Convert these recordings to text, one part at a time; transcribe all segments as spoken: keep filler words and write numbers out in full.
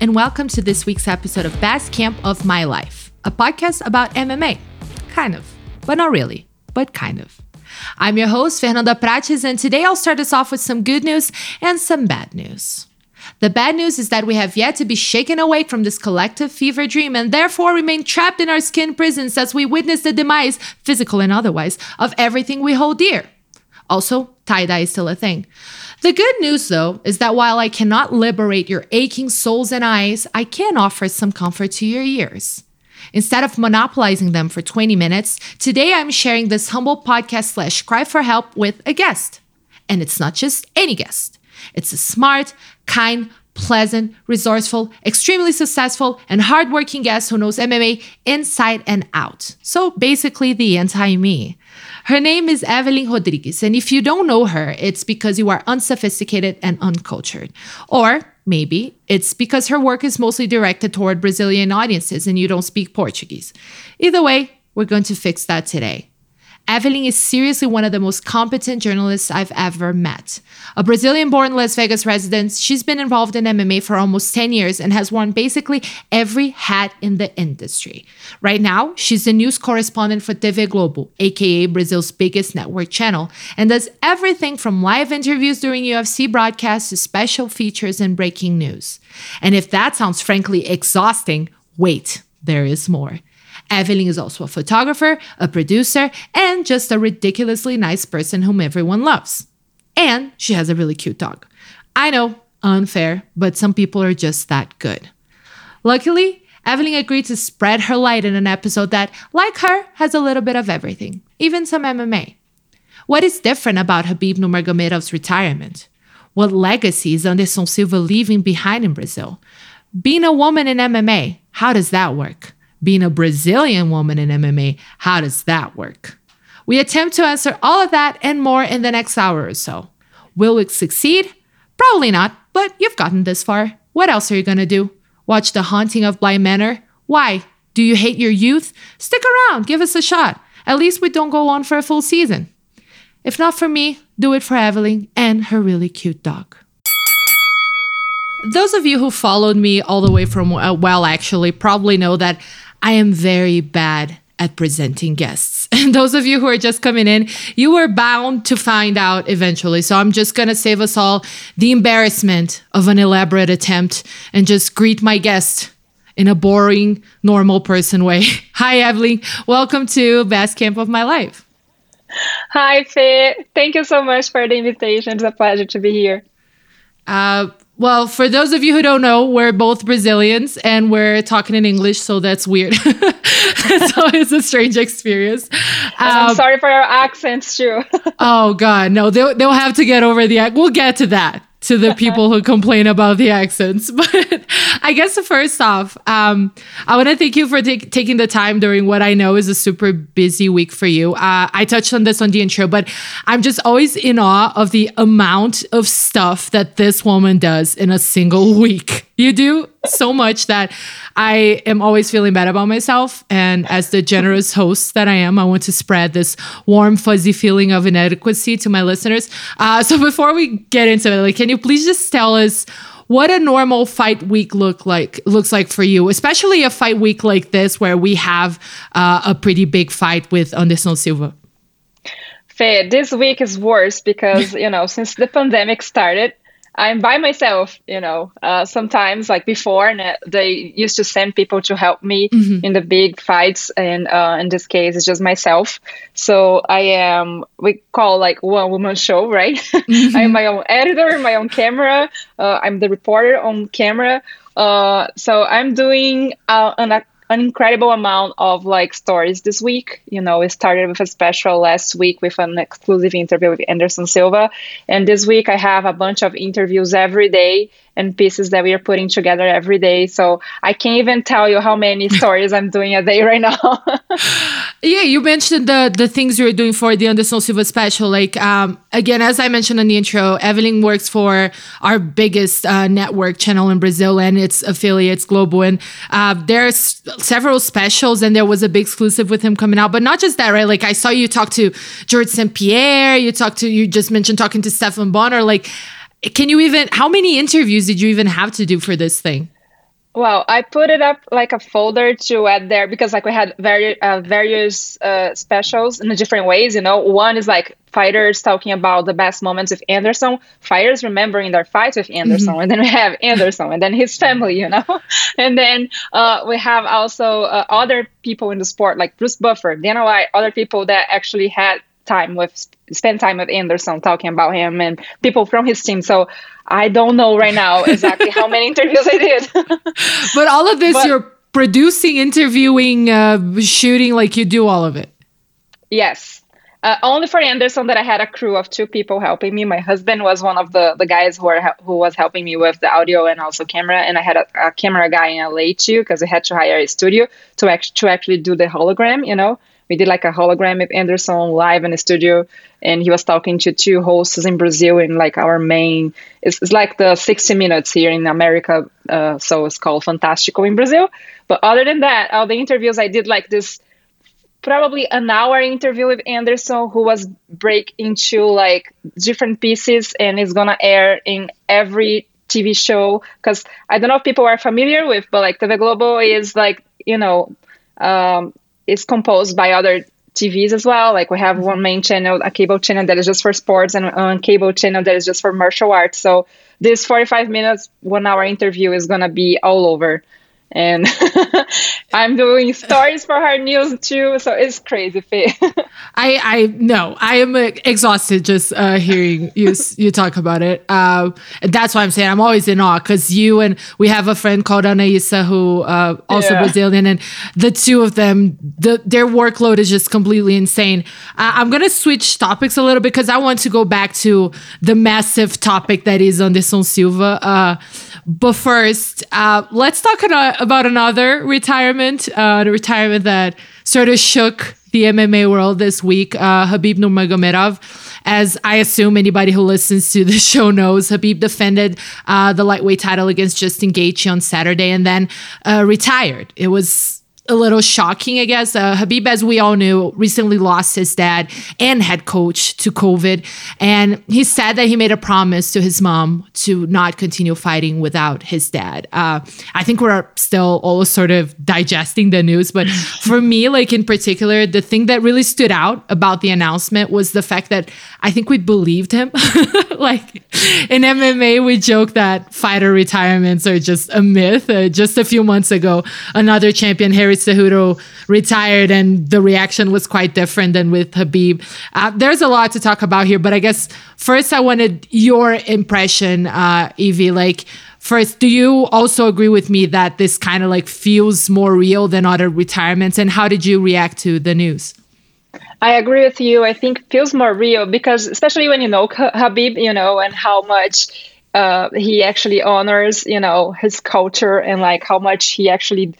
And welcome to this week's episode of Best Camp of My Life, a podcast about M M A. Kind of, but not really, but kind of. I'm your host, Fernanda Prates, and today I'll start us off with some good news and some bad news. The bad news is that we have yet to be shaken awake from this collective fever dream and therefore remain trapped in our skin prisons as we witness the demise, physical and otherwise, of everything we hold dear. Also, tie-dye is still a thing. The good news, though, is that while I cannot liberate your aching souls and eyes, I can offer some comfort to your ears. Instead of monopolizing them for twenty minutes, today I'm sharing this humble podcast slash cry for help with a guest. And it's not just any guest. It's a smart, kind, pleasant, resourceful, extremely successful, and hardworking guest who knows M M A inside and out. So basically the anti-me. Her name is Evelyn Rodrigues, and if you don't know her, it's because you are unsophisticated and uncultured. Or maybe it's because her work is mostly directed toward Brazilian audiences and you don't speak Portuguese. Either way, we're going to fix that today. Evelyn is seriously one of the most competent journalists I've ever met. A Brazilian-born Las Vegas resident, she's been involved in M M A for almost ten years and has worn basically every hat in the industry. Right now, she's the news correspondent for T V Globo, aka Brazil's biggest network channel, and does everything from live interviews during U F C broadcasts to special features and breaking news. And if that sounds frankly exhausting, wait, there is more. Evelyn is also a photographer, a producer, and just a ridiculously nice person whom everyone loves. And she has a really cute dog. I know, unfair, but some people are just that good. Luckily, Evelyn agreed to spread her light in an episode that, like her, has a little bit of everything, even some M M A. What is different about Khabib Nurmagomedov's retirement? What legacy is Anderson Silva leaving behind in Brazil? Being a woman in M M A, how does that work? Being a Brazilian woman in M M A, how does that work? We attempt to answer all of that and more in the next hour or so. Will we succeed? Probably not, but you've gotten this far. What else are you gonna do? Watch The Haunting of Bly Manor? Why? Do you hate your youth? Stick around, give us a shot. At least we don't go on for a full season. If not for me, do it for Evelyn and her really cute dog. Those of you who followed me all the way from, uh, well, actually, probably know that I am very bad at presenting guests. And those of you who are just coming in, you were bound to find out eventually. So I'm just going to save us all the embarrassment of an elaborate attempt and just greet my guest in a boring, normal person way. Hi, Evelyn. Welcome to Best Camp of My Life. Hi, Faye. Thank you so much for the invitation. It's a pleasure to be here. Uh, Well, for those of you who don't know, we're both Brazilians and we're talking in English, so that's weird. So it's a strange experience. Um, I'm sorry for our accents, too. Oh, God, no, they'll, they'll have to get over the accent. We'll get to that, to the people who complain about the accents. But I guess first off, um, I want to thank you for t- taking the time during what I know is a super busy week for you. Uh, I touched on this on the intro, but I'm just always in awe of the amount of stuff that this woman does in a single week. You do so much that I am always feeling bad about myself. And as the generous host that I am, I want to spread this warm, fuzzy feeling of inadequacy to my listeners. Uh, so before we get into it, like, can you please just tell us what a normal fight week look like looks like for you, especially a fight week like this, where we have uh, a pretty big fight with Anderson Silva? Faye, this week is worse because, you know, since the pandemic started, I'm by myself, you know, uh, sometimes like before, and they used to send people to help me mm-hmm. in the big fights. And uh, in this case, it's just myself. So I am, we call like one woman show, right? Mm-hmm. I'm my own editor, my own camera. Uh, I'm the reporter on camera. Uh, so I'm doing uh, an, an incredible amount of like stories this week. You know, we started with a special last week with an exclusive interview with Anderson Silva. And this week I have a bunch of interviews every day and pieces that we are putting together every day. So I can't even tell you how many stories I'm doing a day right now. Yeah, you mentioned the the things you're doing for the Anderson Silva special. Like, um, again, as I mentioned in the intro, Evelyn works for our biggest uh, network channel in Brazil and its affiliates, Globo. And uh, there's several specials, and there was a big exclusive with him coming out. But not just that, right? Like, I saw you talk to George Saint-Pierre. You talked to, you just mentioned talking to Stephan Bonnar. Like, can you even, how many interviews did you even have to do for this thing? Well, I put it up like a folder to add there because like we had very, uh, various uh, specials in different ways, you know. One is like fighters talking about the best moments with Anderson, fighters remembering their fights with Anderson, mm-hmm. and then we have Anderson and then his family, you know. And then uh, we have also uh, other people in the sport like Bruce Buffer, Dana White, other people that actually had time with spend time with Anderson talking about him and people from his team. So I don't know right now exactly how many interviews I did. But all of this, but, you're producing, interviewing, uh, shooting, like you do all of it. Yes. Uh, only for Anderson that I had a crew of two people helping me. My husband was one of the, the guys who, are, who was helping me with the audio and also camera. And I had a, a camera guy in L A too, because we had to hire a studio to, act- to actually do the hologram, you know. We did like a hologram with Anderson live in the studio, and he was talking to two hosts in Brazil in like our main, it's, it's like the sixty minutes here in America. Uh, so it's called Fantastico in Brazil. But other than that, all the interviews, I did like this, probably an hour interview with Anderson, who was break into like different pieces, and is going to air in every T V show. Cause I don't know if people are familiar with, but like T V Globo is like, you know, um, it's composed by other T Vs as well. Like we have one main channel, a cable channel that is just for sports, and a cable channel that is just for martial arts. So this forty-five minutes, one hour interview is going to be all over. And I'm doing stories for hard news too. So it's crazy. I, I know I am exhausted just uh, hearing you you talk about it. Uh, that's why I'm saying I'm always in awe, because you and we have a friend called Anaísa, who uh, also yeah. Brazilian, and the two of them, the, their workload is just completely insane. Uh, I'm going to switch topics a little bit because I want to go back to the massive topic that is Anderson Silva. Uh, but first, uh, let's talk about about another retirement, uh, the retirement that sort of shook the M M A world this week, uh, Khabib Nurmagomedov. As I assume anybody who listens to the show knows, Khabib defended uh, the lightweight title against Justin Gaethje on Saturday and then uh, retired. It was a little shocking, I guess. Uh, Khabib, as we all knew, recently lost his dad and head coach to COVID. And he said that he made a promise to his mom to not continue fighting without his dad. Uh, I think we're still all sort of digesting the news. But for me, like in particular, the thing that really stood out about the announcement was the fact that I think we believed him. Like in M M A, we joke that fighter retirements are just a myth. Uh, just a few months ago, another champion, Harry Cejudo, retired, and the reaction was quite different than with Khabib. Uh, there's a lot to talk about here, but I guess first I wanted your impression, uh, Evie. Like, first, do you also agree with me that this kind of like feels more real than other retirements? And how did you react to the news? I agree with you. I think it feels more real because, especially when you know Khabib, you know, and how much uh, he actually honors, you know, his culture, and like how much he actually.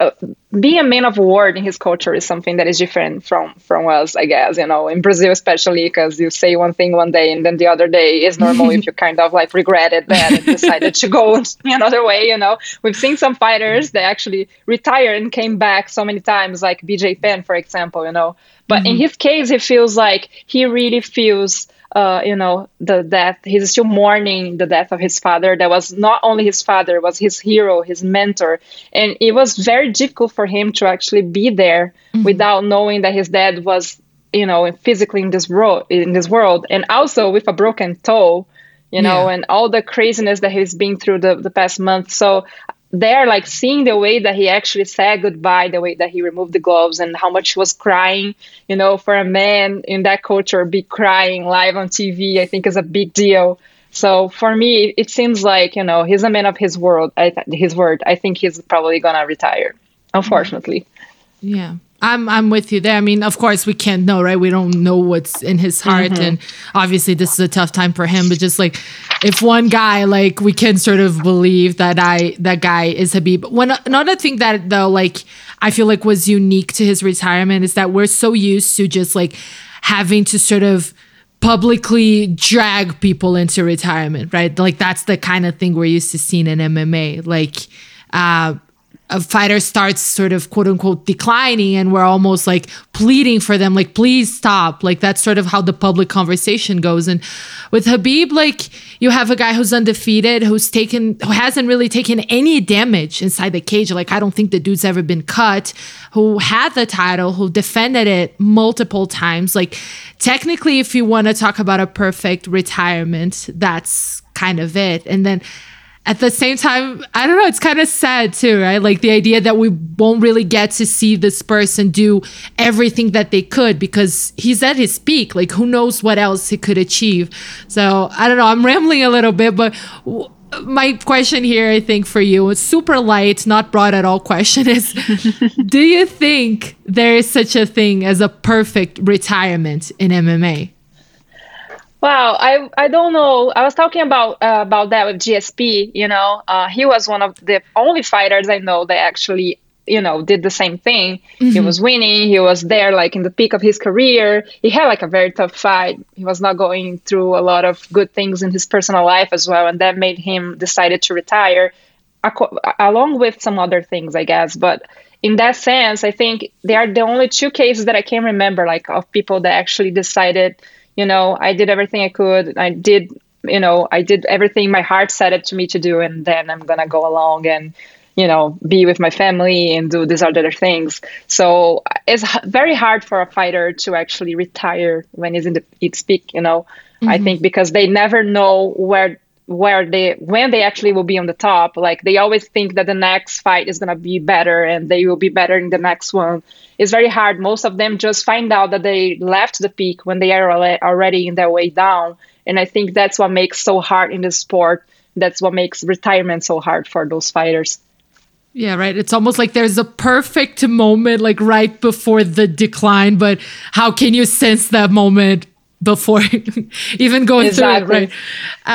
Uh, being a man of war in his culture is something that is different from from us, I guess, you know, in Brazil especially, because you say one thing one day and then the other day is normal if you kind of like regretted that and decided to go another way, you know. We've seen some fighters that actually retired and came back so many times, like B J Penn, for example, you know. But mm-hmm. in his case, it feels like he really feels, uh, you know, the death. He's still mourning the death of his father. That was not only his father, was his hero, his mentor. And it was very difficult for him to actually be there mm-hmm. without knowing that his dad was, you know, physically in this world, in this world. And also with a broken toe, you know, yeah. and all the craziness that he's been through the, the past month. So they're like seeing the way that he actually said goodbye, the way that he removed the gloves and how much he was crying, you know, for a man in that culture, be crying live on T V, I think is a big deal. So for me, it seems like, you know, he's a man of his world, I th- his word. I think he's probably going to retire, unfortunately. Yeah. I'm I'm with you there. I mean, of course, we can't know, right? We don't know what's in his heart. Mm-hmm. And obviously, this is a tough time for him. But just like if one guy, like we can sort of believe that I that guy is Khabib. One another thing that, though, like I feel like was unique to his retirement is that we're so used to just like having to sort of publicly drag people into retirement, right? Like that's the kind of thing we're used to seeing in M M A. Like, uh a fighter starts sort of quote unquote declining and we're almost like pleading for them, like, please stop. Like that's sort of how the public conversation goes. And with Khabib, like you have a guy who's undefeated, who's taken, who hasn't really taken any damage inside the cage. Like, I don't think the dude's ever been cut, who had the title, who defended it multiple times. Like technically, if you want to talk about a perfect retirement, that's kind of it. And then at the same time, I don't know, it's kind of sad too, right? Like the idea that we won't really get to see this person do everything that they could because he's at his peak. Like who knows what else he could achieve. So I don't know, I'm rambling a little bit, but w- my question here, I think for you, it's super light, not broad at all question is, do you think there is such a thing as a perfect retirement in M M A? Wow, I I don't know. I was talking about uh, about that with G S P, you know. Uh, he was one of the only fighters I know that actually, you know, did the same thing. Mm-hmm. He was winning. He was there, like, in the peak of his career. He had, like, a very tough fight. He was not going through a lot of good things in his personal life as well, and that made him decided to retire, ac- along with some other things, I guess. But in that sense, I think they are the only two cases that I can remember, like, of people that actually decided, you know, I did everything I could. I did, you know, I did everything my heart set it to me to do. And then I'm going to go along and, you know, be with my family and do these other things. So it's very hard for a fighter to actually retire when he's in the its peak, you know, mm-hmm. I think because they never know where where they when they actually will be on the top. Like they always think that the next fight is going to be better and they will be better in the next one. It's very hard. Most of them just find out that they left the peak when they are already in their way down. And I think that's what makes so hard in the sport. That's what makes retirement so hard for those fighters. Yeah, right. It's almost like there's a perfect moment, like right before the decline. But how can you sense that moment before even going exactly. through it, right?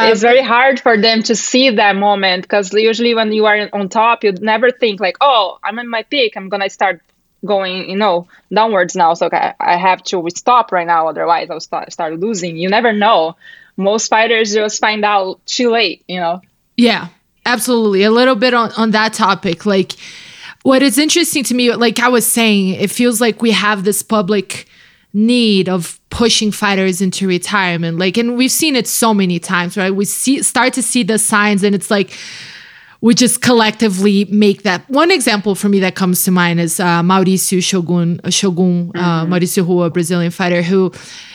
Um, it's very hard for them to see that moment because usually when you are on top, you never think like, oh, I'm in my peak. I'm going to start going, you know, downwards now. So I, I have to stop right now. Otherwise, I'll start, start losing. You never know. Most fighters just find out too late, you know? Yeah, absolutely. A little bit on, on that topic. Like what is interesting to me, like I was saying, it feels like we have this public need of pushing fighters into retirement. Like, and we've seen it so many times, right? We see start to see the signs and it's like, we just collectively make that. One example for me that comes to mind is uh, Mauricio Shogun, Shogun uh, mm-hmm. Mauricio, who a Brazilian fighter who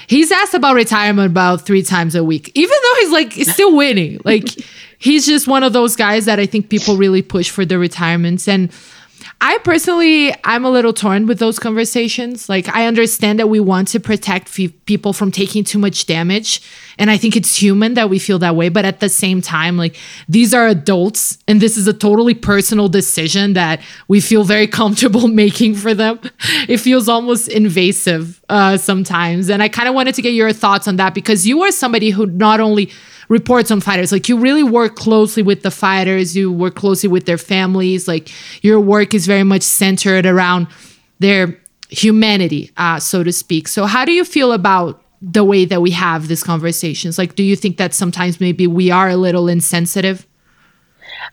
he's asked about retirement about three times a week, even though he's like he's still winning. Like he's just one of those guys that I think people really push for their retirements. And I personally, I'm a little torn with those conversations. Like, I understand that we want to protect fe- people from taking too much damage. And I think it's human that we feel that way. But at the same time, like, these are adults. And this is a totally personal decision that we feel very comfortable making for them. It feels almost invasive uh, sometimes. And I kind of wanted to get your thoughts on that because you are somebody who not only reports on fighters, like you really work closely with the fighters, you work closely with their families, like your work is very much centered around their humanity, uh, so to speak. So how do you feel about the way that we have these conversations? Like, do you think that sometimes maybe we are a little insensitive?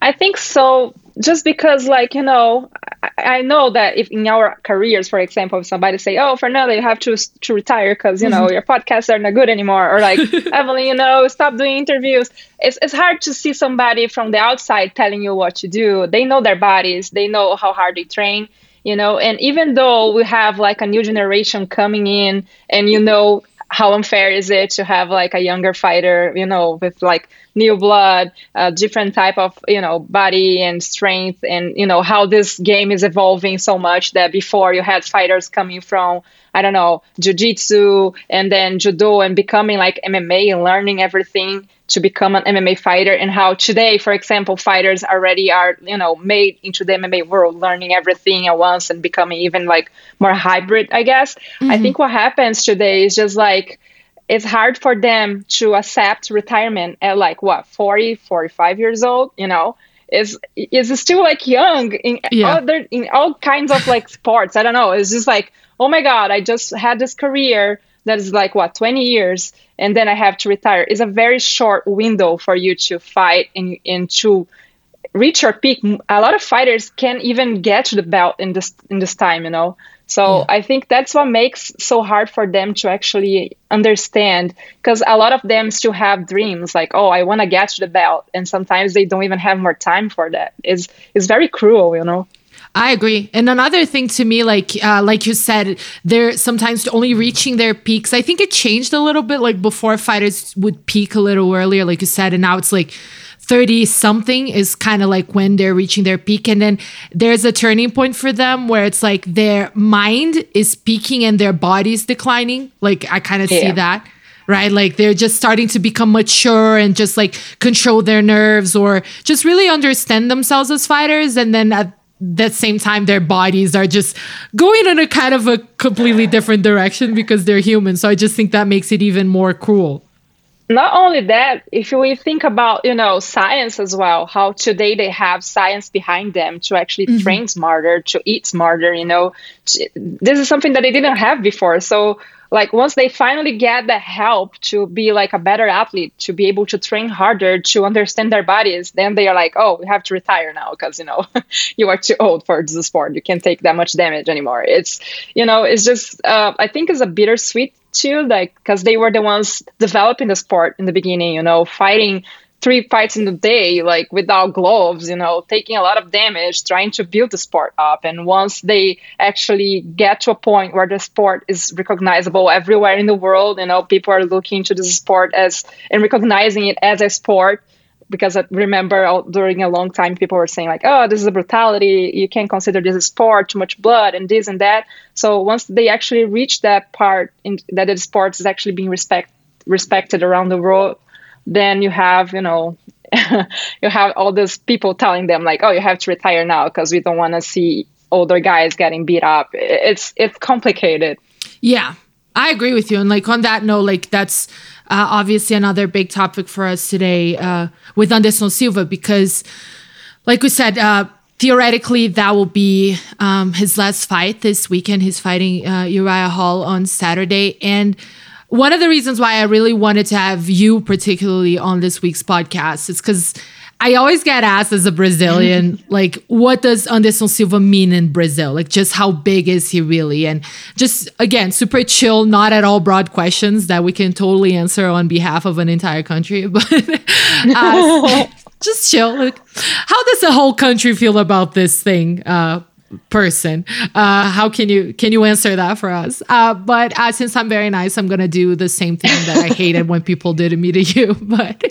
I think so. Just because, like, you know, I, I know that if in our careers, for example, if somebody say, oh, Fernanda, you have to to retire because, you know, your podcasts are not good anymore. Or like, Evelyn, you know, stop doing interviews. It's it's hard to see somebody from the outside telling you what to do. They know their bodies. They know how hard they train, you know. And even though we have like a new generation coming in and, you know, how unfair is it to have like a younger fighter, you know, with like new blood, a different type of, you know, body and strength, and, you know, how this game is evolving so much that before you had fighters coming from, I don't know, jiu-jitsu and then judo and becoming like M M A and learning everything to become an M M A fighter, and how today, for example, fighters already are, you know, made into the M M A world, learning everything at once and becoming even like more hybrid, I guess. Mm-hmm. I think what happens today is just like, it's hard for them to accept retirement at like, what, forty, forty-five years old, you know? Is is still like young in, yeah. other, in all kinds of like sports. I don't know. It's just like, oh my God, I just had this career that is like, what, twenty years, and then I have to retire. It's a very short window for you to fight and, and to reach your peak. A lot of fighters can't even get to the belt in this in this time, you know? So yeah. I think that's what makes so hard for them to actually understand, because a lot of them still have dreams like, oh, I want to get to the belt. And sometimes they don't even have more time for that. It's, it's very cruel, you know? I agree. And another thing to me, like uh, like you said, they're sometimes only reaching their peaks. I think it changed a little bit. Like before, fighters would peak a little earlier, like you said, and now it's like thirty something is kind of like when they're reaching their peak. And then there's a turning point for them where it's like their mind is peaking and their body's declining. Like I kind of yeah. see that. Right? Like they're just starting to become mature and just like control their nerves or just really understand themselves as fighters. And then at that same time, their bodies are just going in a kind of a completely different direction because they're human. So I just think that makes it even more cruel. Not only that, if we think about, you know, science as well, how today they have science behind them to actually mm-hmm. train smarter, to eat smarter, you know, this is something that they didn't have before. So like once they finally get the help to be like a better athlete, to be able to train harder, to understand their bodies, then they are like, oh, we have to retire now because, you know, you are too old for this sport. You can't take that much damage anymore. It's, you know, it's just, uh, I think it's a bittersweet too, like, because they were the ones developing the sport in the beginning, you know, fighting three fights in the day, like without gloves, you know, taking a lot of damage, trying to build the sport up. And once they actually get to a point where the sport is recognizable everywhere in the world, you know, people are looking to this sport as and recognizing it as a sport. Because I remember during a long time, people were saying like, oh, this is a brutality. You can't consider this a sport, too much blood and this and that. So once they actually reach that part in, that the sport is actually being respect, respected around the world, then you have, you know, you have all these people telling them like, oh, you have to retire now because we don't want to see older guys getting beat up. It's it's complicated. Yeah, I agree with you. And like on that note, like that's uh, obviously another big topic for us today uh, with Anderson Silva, because like we said, uh, theoretically, that will be um, his last fight this weekend. He's fighting uh, Uriah Hall on Saturday. And one of the reasons why I really wanted to have you particularly on this week's podcast is because I always get asked as a Brazilian, like, what does Anderson Silva mean in Brazil? Like, just how big is he really? And just, again, super chill, not at all broad questions that we can totally answer on behalf of an entire country. But uh, just chill. Like, how does the whole country feel about this thing? Uh person uh how can you can you answer that for us uh but uh, since I'm very nice, I'm gonna do the same thing that I hated when people did to me to you. But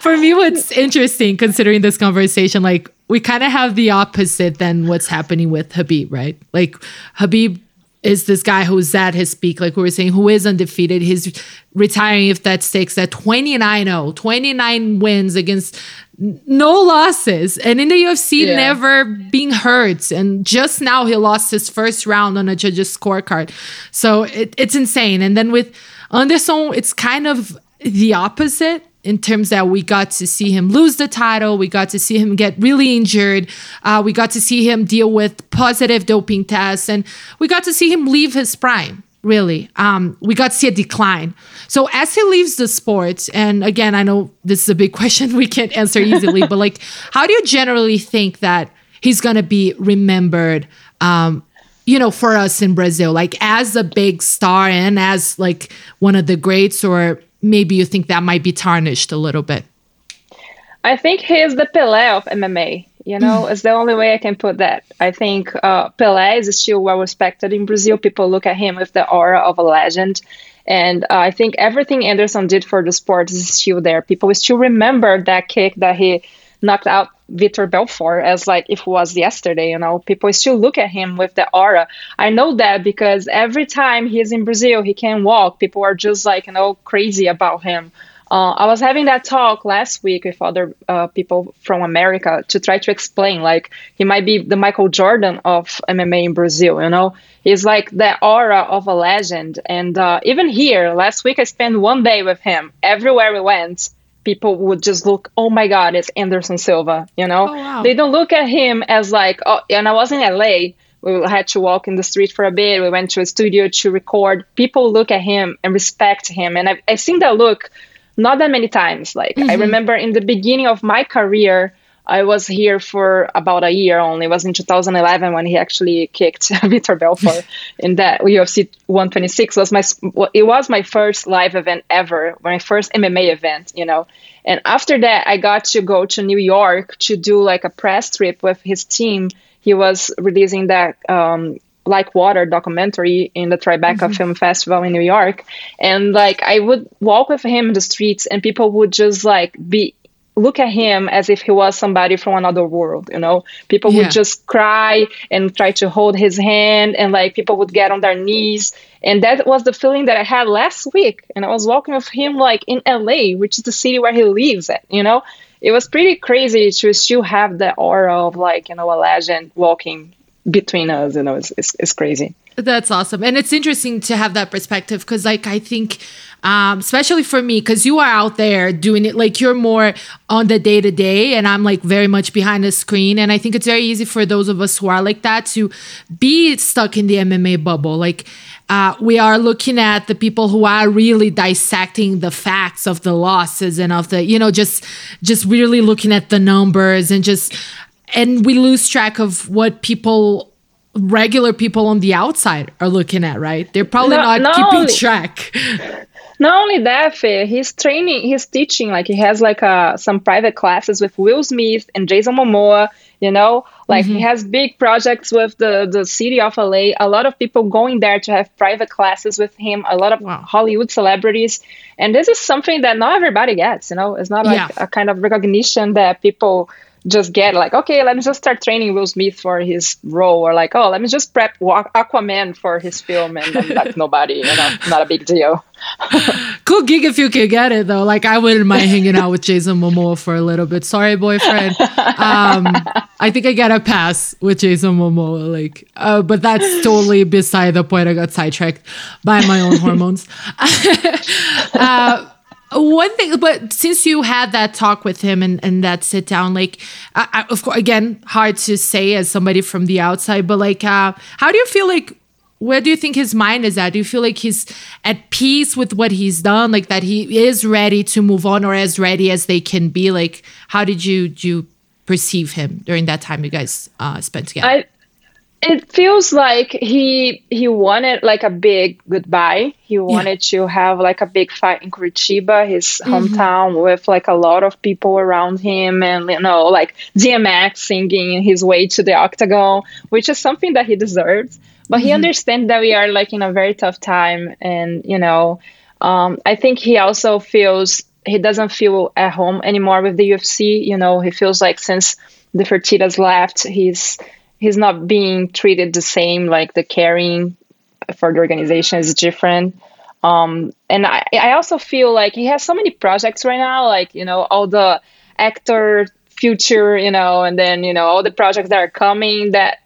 for me, what's interesting considering this conversation, like we kind of have the opposite than what's happening with Khabib, right? Like Khabib is this guy who's at his peak, like we were saying, who is undefeated. He's retiring, if that stakes, at twenty-nine oh, twenty-nine wins against no losses. And in the U F C, yeah. never being hurt. And just now he lost his first round on a judge's scorecard. So it, it's insane. And then with Anderson, it's kind of the opposite in terms that we got to see him lose the title. We got to see him get really injured. Uh, we got to see him deal with positive doping tests. And we got to see him leave his prime. Really, um, we got to see a decline. So as he leaves the sport, and again, I know this is a big question we can't answer easily, but like, how do you generally think that he's going to be remembered, um, you know, for us in Brazil, like as a big star and as like one of the greats, or maybe you think that might be tarnished a little bit? I think he's the Pelé of M M A. You know, it's the only way I can put that. I think uh, Pelé is still well respected in Brazil. People look at him with the aura of a legend. And uh, I think everything Anderson did for the sport is still there. People still remember that kick that he knocked out Victor Belfort as like if it was yesterday, you know. People still look at him with the aura. I know that because every time he's in Brazil, he can walk. People are just like, you know, crazy about him. Uh, I was having that talk last week with other uh, people from America to try to explain, like, he might be the Michael Jordan of M M A in Brazil, you know? He's like the aura of a legend. And uh, even here, last week I spent one day with him. Everywhere we went, people would just look, oh my God, it's Anderson Silva, you know? Oh, wow. They don't look at him as like, oh, and I was in L A, we had to walk in the street for a bit. We went to a studio to record. People look at him and respect him. And I've, I've seen that look not that many times. Like, mm-hmm. I remember in the beginning of my career, I was here for about a year only. It was in two thousand eleven when he actually kicked Victor Belfort in that U F C one twenty-six. Was my it was my first live event ever, my first M M A event, you know. And after that, I got to go to New York to do like a press trip with his team. He was releasing that um, Like Water documentary in the Tribeca mm-hmm. Film Festival in New York. And like, I would walk with him in the streets and people would just like be, look at him as if he was somebody from another world, you know? People yeah. would just cry and try to hold his hand, and like people would get on their knees. And that was the feeling that I had last week. And I was walking with him like in L A, which is the city where he lives at, you know? It was pretty crazy to still have the aura of like, you know, a legend walking between us, you know. It's, it's it's crazy. That's awesome, and it's interesting to have that perspective because, like, I think, um, especially for me, because you are out there doing it, like you're more on the day to day, and I'm like very much behind the screen, and I think it's very easy for those of us who are like that to be stuck in the M M A bubble, like. Uh, we are looking at the people who are really dissecting the facts of the losses and of the, you know, just just really looking at the numbers and just. And we lose track of what people, regular people on the outside are looking at, right? They're probably no, not no keeping only, track. Not only that, Faye, he's training, he's teaching, like he has like uh, some private classes with Will Smith and Jason Momoa, you know? Like mm-hmm. he has big projects with the, the city of L A. A lot of people going there to have private classes with him. A lot of wow. Hollywood celebrities. And this is something that not everybody gets, you know? It's not like yeah. a kind of recognition that people just get like, okay, let me just start training Will Smith for his role, or like, oh, let me just prep Aquaman for his film, and I'm like nobody, you know, not a big deal. Cool gig if you can get it though. Like I wouldn't mind hanging out with Jason Momoa for a little bit. Sorry, boyfriend. Um, I think I got a pass with Jason Momoa, like, uh, but that's totally beside the point. I got sidetracked by my own hormones. uh, One thing, but since you had that talk with him and, and that sit down, like, I, I, of course, again, hard to say as somebody from the outside, but like, uh, how do you feel like, where do you think his mind is at? Do you feel like he's at peace with what he's done? Like that he is ready to move on, or as ready as they can be? Like, how did you, did you perceive him during that time you guys uh, spent together? I- It feels like he he wanted like a big goodbye. He wanted yeah. to have like a big fight in Curitiba, his hometown, mm-hmm. with like a lot of people around him, and you know, like D M X singing his way to the octagon, which is something that he deserves. But mm-hmm. he understands that we are like in a very tough time, and you know, um, I think he also feels he doesn't feel at home anymore with the U F C. You know, he feels like since the Fertittas left, he's He's not being treated the same, like the caring for the organization is different. Um, and I, I also feel like he has so many projects right now, like, you know, all the actor future, you know, and then, you know, all the projects that are coming, that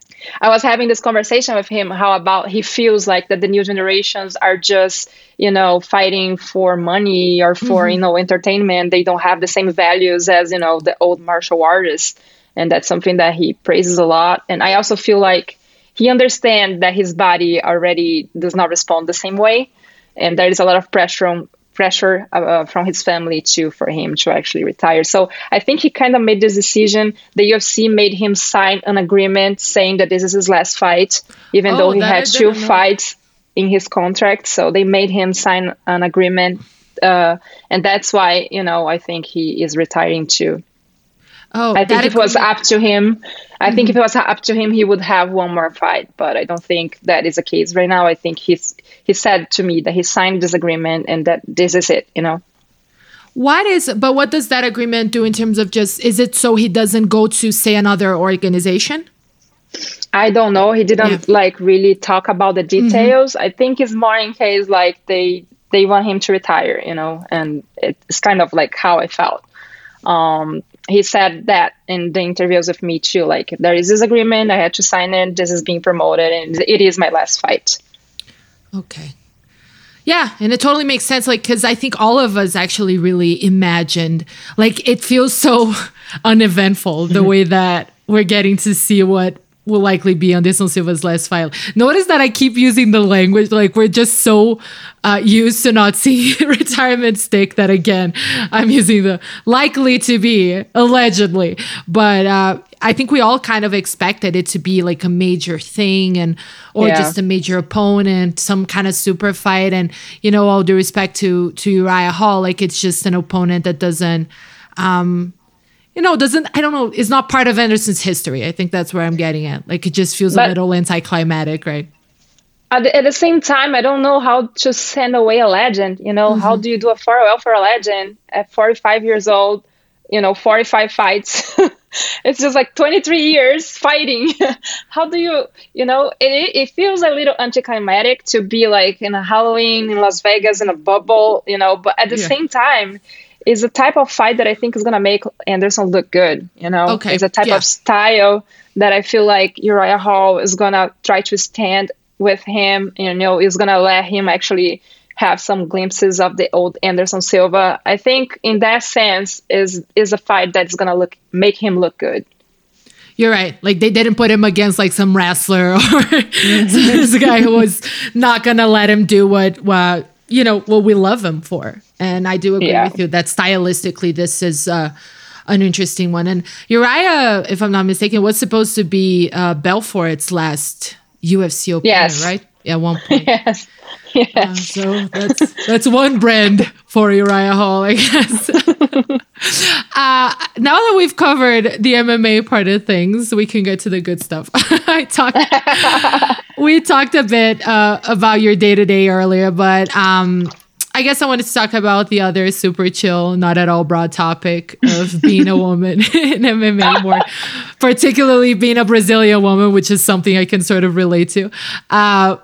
I was having this conversation with him, how about he feels like that the new generations are just, you know, fighting for money or for, mm-hmm. you know, entertainment. They don't have the same values as, you know, the old martial artists. And that's something that he praises a lot. And I also feel like he understands that his body already does not respond the same way. And there is a lot of pressure on, pressure uh, from his family too, for him to actually retire. So I think he kind of made this decision. The U F C made him sign an agreement saying that this is his last fight, even oh, though he had two fights in his contract. So they made him sign an agreement. Uh, and that's why, you know, I think he is retiring too. Oh, I think if it was be... up to him, I mm-hmm. think if it was up to him, he would have one more fight. But I don't think that is the case right now. I think he's he said to me that he signed this agreement and that this is it, you know. What is, but what does that agreement do in terms of just, is it so he doesn't go to, say, another organization? I don't know. He didn't, yeah. like, really talk about the details. Mm-hmm. I think it's more in case, like, they they want him to retire, you know, and it's kind of, like, how I felt. Um, he said that in the interviews with me, too. Like, there is this agreement. I had to sign it. This is being promoted, and it is my last fight. Okay. Yeah, and it totally makes sense, like, because I think all of us actually really imagined, like, it feels so uneventful, the way that we're getting to see what will likely be Anderson Silva's last fight. Notice that I keep using the language, like, we're just so uh, used to not seeing retirement stick that, again, I'm using the likely to be, allegedly. But uh, I think we all kind of expected it to be, like, a major thing and or yeah. just a major opponent, some kind of super fight. And, you know, all due respect to, to Uriah Hall, like, it's just an opponent that doesn't... Um, You know, doesn't, I don't know, it's not part of Anderson's history. I think that's where I'm getting at. Like, it just feels but a little anticlimactic, right? At the, at the same time, I don't know how to send away a legend. You know, mm-hmm. how do you do a farewell for a legend at forty-five years old, you know, forty-five fights? It's just like twenty-three years fighting. How do you, you know, it, it feels a little anticlimactic to be like in a Halloween in Las Vegas in a bubble, you know, but at the yeah. same time, is a type of fight that I think is going to make Anderson look good, you know? Okay. It's a type yeah. of style that I feel like Uriah Hall is going to try to stand with him, you know, is going to let him actually have some glimpses of the old Anderson Silva. I think in that sense is is a fight that's going to look make him look good. You're right. Like, they didn't put him against, like, some wrestler or this guy who was not going to let him do what, what, you know, what we love him for. And I do agree yeah. with you that stylistically, this is uh, an interesting one. And Uriah, if I'm not mistaken, was supposed to be uh, Belfort's last U F C opener, yes. right? At one point. Yes. yes. Uh, so that's that's one brand for Uriah Hall, I guess. Uh, now that we've covered the M M A part of things, we can get to the good stuff. I talked. We talked a bit uh, about your day-to-day earlier, but um, I guess I wanted to talk about the other super chill, not at all broad topic of being a woman in M M A, more particularly being a Brazilian woman, which is something I can sort of relate to. Uh,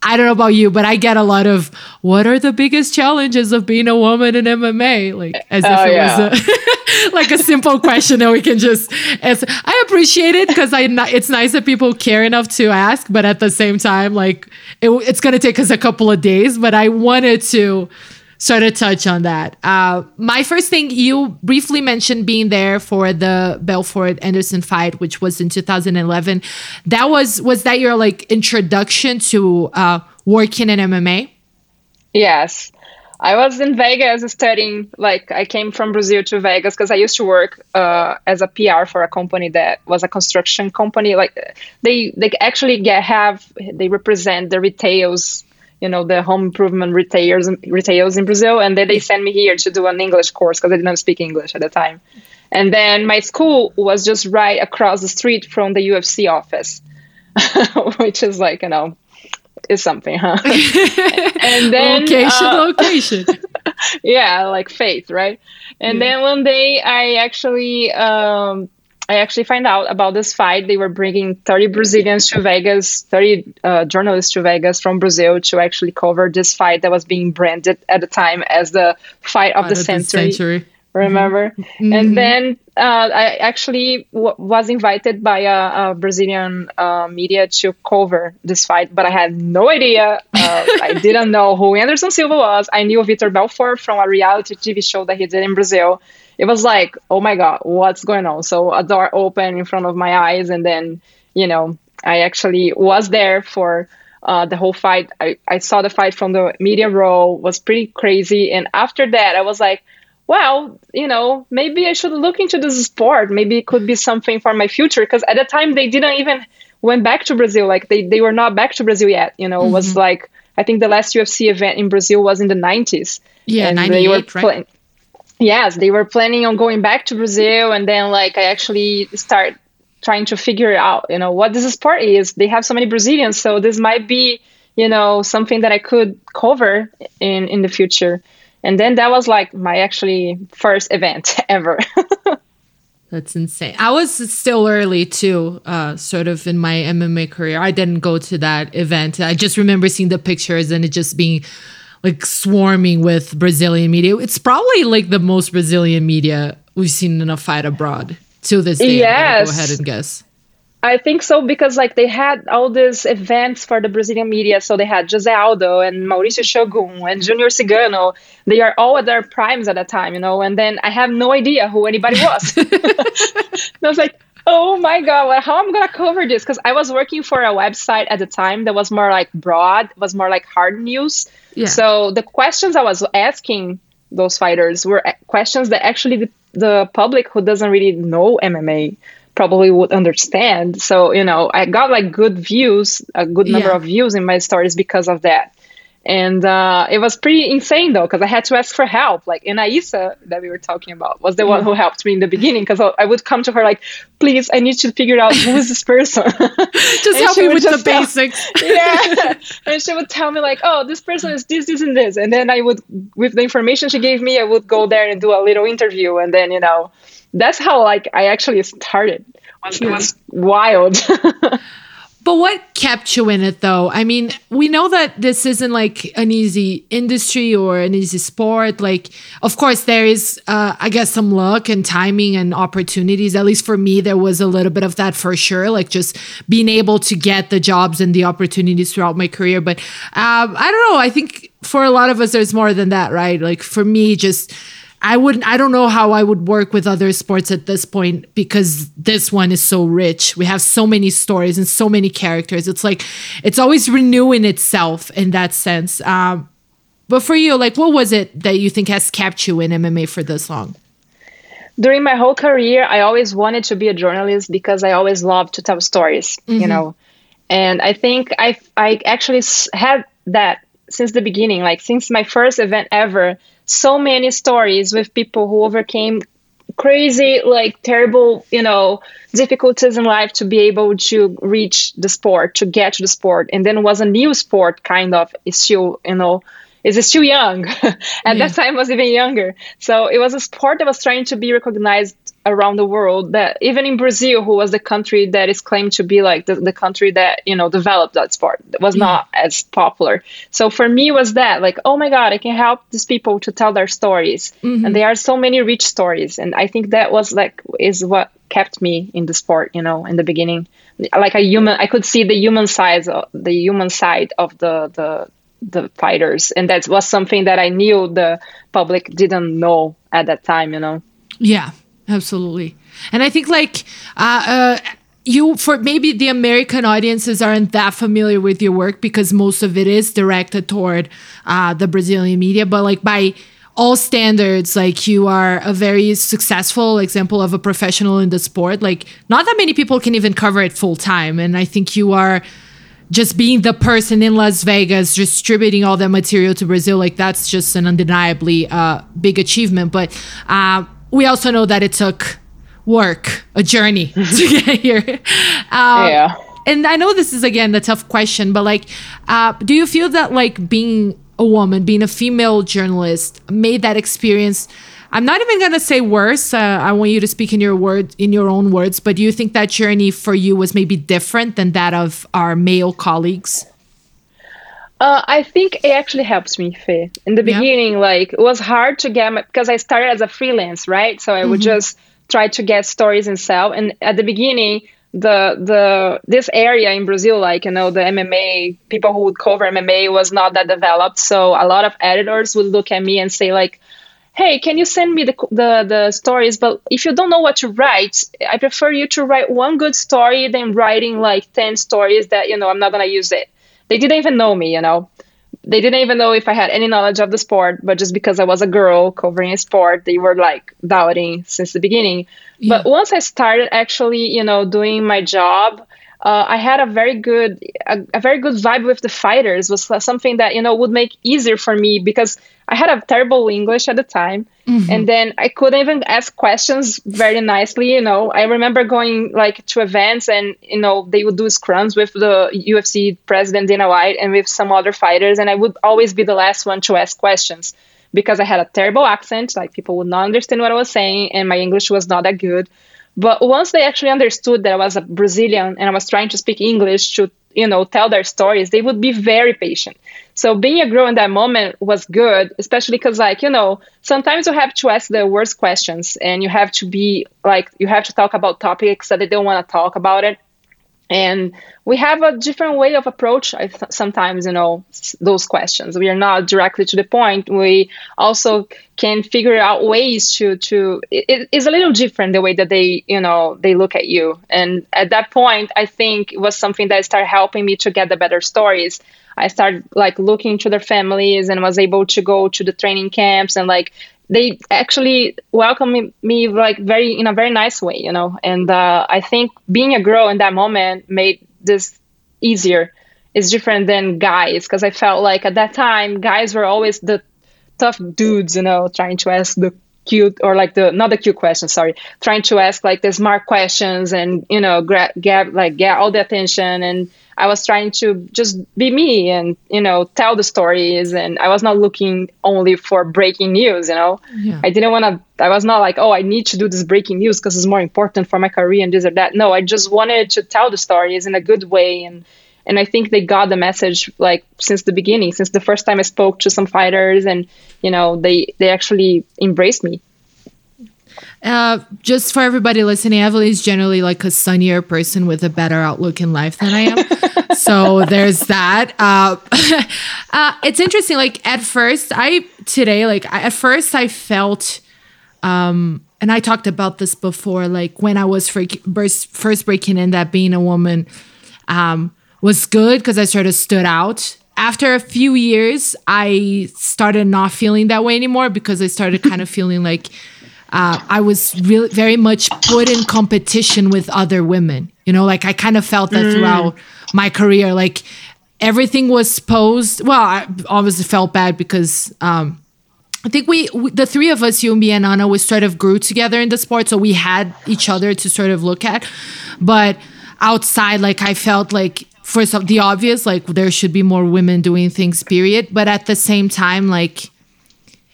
I don't know about you, but I get a lot of, what are the biggest challenges of being a woman in M M A? Like, as oh, if it yeah. was a, like a simple question that we can just answer. I appreciate it because I it's nice that people care enough to ask, but at the same time, like, it, it's going to take us a couple of days, but I wanted to sort of touch on that. Uh, my first thing, you briefly mentioned being there for the Belfort-Anderson fight, which was in two thousand eleven. That was, was that your, like, introduction to uh, working in M M A? Yes. I was in Vegas studying, like, I came from Brazil to Vegas because I used to work uh, as a P R for a company that was a construction company. Like, they, they actually get, have, they represent the retails, you know, the home improvement retailers, retailers in Brazil. And then they sent me here to do an English course because I didn't speak English at the time. And then my school was just right across the street from the U F C office, which is like, you know, is something, huh? And then location, uh, location. Yeah, like faith, right? And yeah. then one day I actually... Um, I actually find out about this fight. They were bringing thirty Brazilians to Vegas, thirty uh, journalists to Vegas from Brazil to actually cover this fight that was being branded at the time as the fight of, the, of century, the century. Remember? Mm-hmm. And then uh, I actually w- was invited by a, a Brazilian uh, media to cover this fight, but I had no idea. Uh, I didn't know who Anderson Silva was. I knew Victor Belfort from a reality T V show that he did in Brazil. It was like, oh my God, what's going on? So a door opened in front of my eyes. And then, you know, I actually was there for uh, the whole fight. I, I saw the fight from the media row, was pretty crazy. And after that, I was like, well, you know, maybe I should look into this sport. Maybe it could be something for my future. Because at the time, they didn't even went back to Brazil. Like they, they were not back to Brazil yet. You know, mm-hmm. it was like, I think the last U F C event in Brazil was in the nineties. Yeah, ninety-eight, right? Yes, they were planning on going back to Brazil, and then like I actually start trying to figure out, you know, what this sport is. They have so many Brazilians, so this might be, you know, something that I could cover in in the future. And then that was like my actually first event ever. That's insane. I was still early too, uh, sort of in my M M A career. I didn't go to that event. I just remember seeing the pictures and it just being like swarming with Brazilian media. It's probably like the most Brazilian media we've seen in a fight abroad to this day. Yes. I'm gonna go ahead and guess. I think so, because like they had all these events for the Brazilian media. So they had José Aldo and Mauricio Shogun and Junior Cigano. They are all at their primes at that time, you know. And then I have no idea who anybody was. I was like, oh my God, how am I going to cover this? Because I was working for a website at the time that was more like broad, was more like hard news. Yeah. So the questions I was asking those fighters were questions that actually the, the public who doesn't really know M M A probably would understand. So, you know, I got like good views, a good number yeah. of views in my stories because of that. And uh, it was pretty insane though, because I had to ask for help. Like Anaísa that we were talking about was the mm-hmm. one who helped me in the beginning, because I would come to her like, please, I need to figure out who is this person. Just help me with the tell- basics. Yeah. And she would tell me like, oh, this person is this, this, and this. And then I would, with the information she gave me, I would go there and do a little interview. And then, you know, that's how like I actually started. It was wild. But what kept you in it though? I mean, we know that this isn't like an easy industry or an easy sport. Like, of course there is, uh, I guess some luck and timing and opportunities. At least for me, there was a little bit of that for sure. Like just being able to get the jobs and the opportunities throughout my career. But um, I don't know. I think for a lot of us, there's more than that, right? Like for me, just... I wouldn't, I don't know how I would work with other sports at this point, because this one is so rich. We have so many stories and so many characters. It's like, it's always renewing itself in that sense. Um, but for you, like, what was it that you think has kept you in M M A for this long? During my whole career, I always wanted to be a journalist because I always loved to tell stories, mm-hmm. you know, and I think I, I actually had that since the beginning, like since my first event ever. So many stories with people who overcame crazy, like terrible, you know, difficulties in life to be able to reach the sport, to get to the sport. And then it was a new sport, kind of, it's still, you know, it's still young. At yeah. that time, I was even younger. So it was a sport that was trying to be recognized around the world, that even in Brazil, who was the country that is claimed to be like the, the country that, you know, developed that sport, was yeah. not as popular. So for me, it was that like, oh my God, I can help these people to tell their stories. Mm-hmm. And there are so many rich stories. And I think that was like, is what kept me in the sport, you know, in the beginning, like a human, I could see the human size, of, the human side of the, the, the fighters. And that was something that I knew the public didn't know at that time, you know? Yeah. Absolutely. And I think like uh, uh, you, for maybe the American audiences aren't that familiar with your work because most of it is directed toward uh, the Brazilian media. But like by all standards, like you are a very successful example of a professional in the sport. Like not that many people can even cover it full time. And I think you are just being the person in Las Vegas, distributing all that material to Brazil. Like that's just an undeniably uh, big achievement. But uh we also know that it took work, a journey to get here. Um, yeah. And I know this is, again, a tough question, but like, uh, do you feel that like being a woman, being a female journalist made that experience, I'm not even going to say worse. Uh, I want you to speak in your word, in your own words, but do you think that journey for you was maybe different than that of our male colleagues? Uh, I think it actually helps me, Faye. In the beginning, yeah. like it was hard to get, my, because I started as a freelance, right? So I mm-hmm. would just try to get stories and sell. And at the beginning, the the this area in Brazil, like, you know, the M M A, people who would cover M M A was not that developed. So a lot of editors would look at me and say like, hey, can you send me the, the the stories? But if you don't know what to write, I prefer you to write one good story than writing like ten stories that, you know, I'm not going to use it. They didn't even know me, you know. They didn't even know if I had any knowledge of the sport, but just because I was a girl covering a sport, they were like doubting since the beginning. Yeah. But once I started actually, you know, doing my job, Uh, I had a very good, a, a very good vibe with the fighters. Was something that, you know, would make easier for me, because I had a terrible English at the time. Mm-hmm. And then I couldn't even ask questions very nicely. You know, I remember going like to events and, you know, they would do scrums with the U F C president, Dana White, and with some other fighters. And I would always be the last one to ask questions, because I had a terrible accent. Like, people would not understand what I was saying, and my English was not that good. But once they actually understood that I was a Brazilian and I was trying to speak English to, you know, tell their stories, they would be very patient. So being a girl in that moment was good, especially because, like, you know, sometimes you have to ask the worst questions, and you have to be like, you have to talk about topics that they don't want to talk about it. And we have a different way of approach sometimes, you know, those questions. We are not directly to the point. We also can figure out ways to, to it, it's a little different the way that they, you know, they look at you. And at that point, I think it was something that started helping me to get the better stories. I started, like, looking to their families and was able to go to the training camps, and, like, they actually welcomed me, like, very in a very nice way, you know. And uh, I think being a girl in that moment made this easier. It's different than guys, because I felt like at that time guys were always the tough dudes, you know, trying to ask the cute or like the not the cute questions, sorry, trying to ask like the smart questions and, you know, grab, grab like get all the attention. And I was trying to just be me and, you know, tell the stories. And I was not looking only for breaking news, you know. Yeah. I didn't want to, I was not like, oh, I need to do this breaking news because it's more important for my career and this or that. No, I just wanted to tell the stories in a good way. And, and I think they got the message, like, since the beginning, since the first time I spoke to some fighters, and, you know, they, they actually embraced me. Uh, just for everybody listening, Evelyn is generally like a sunnier person with a better outlook in life than I am. So there's that. Uh, uh, it's interesting. Like at first I, today, like I, at first I felt, um, and I talked about this before, like when I was freak, first, first breaking in, that being a woman, um, was good, because I sort of stood out. After a few years, I started not feeling that way anymore, because I started kind of feeling like, Uh, I was really very much put in competition with other women, you know, like I kind of felt that mm. throughout my career, like everything was posed. Well, I obviously felt bad because um, I think we, we, the three of us, you, me and Ana, we sort of grew together in the sport. So we had each other to sort of look at. But outside, like I felt like, first of the obvious, like there should be more women doing things, period. But at the same time, like,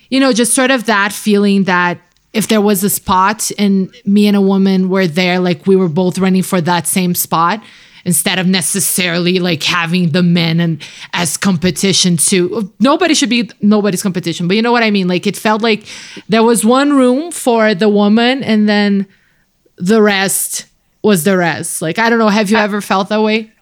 you know, just sort of that feeling that if there was a spot and me and a woman were there, like we were both running for that same spot, instead of necessarily like having the men and as competition too. Nobody should be nobody's competition, but you know what I mean? Like it felt like there was one room for the woman and then the rest was the rest. Like, I don't know. Have you ever felt that way?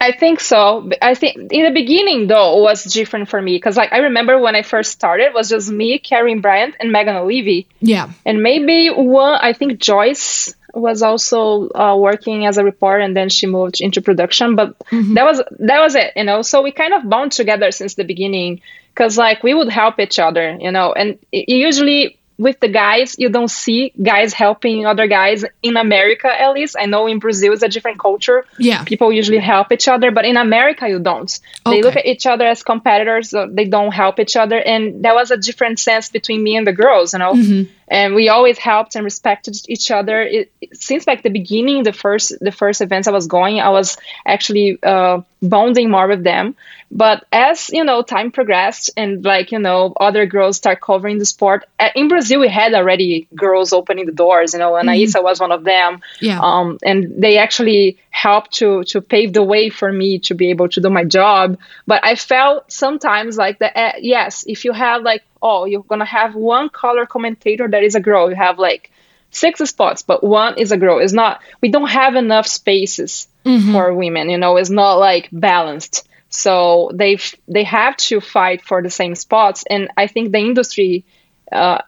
I think so. I think in the beginning, though, it was different for me, because, like, I remember when I first started, it was just me, Karyn Bryant, and Megan O'Leary. Yeah. And maybe one, I think Joyce was also uh, working as a reporter, and then she moved into production. But mm-hmm. that was that was it, you know. So we kind of bound together since the beginning, because, like, we would help each other, you know. And usually with the guys, you don't see guys helping other guys in America, at least. I know in Brazil it's a different culture. Yeah. People usually help each other, but in America you don't. Okay. They look at each other as competitors. So they don't help each other. And there was a different sense between me and the girls, you know. Mm-hmm. And we always helped and respected each other. It, it, since like the beginning, the first the first events I was going, I was actually uh, bonding more with them. But as, you know, time progressed and, like, you know, other girls start covering the sport. In Brazil, we had already girls opening the doors, you know, and Anaísa mm-hmm. was one of them. Yeah. Um, and they actually helped to to pave the way for me to be able to do my job. But I felt sometimes like that, uh, yes, if you have, like, oh, you're going to have one color commentator that is a girl, you have, like, six spots, but one is a girl. It's not, we don't have enough spaces mm-hmm. for women, you know, it's not, like, balanced. So they they have to fight for the same spots. And I think the industry uh,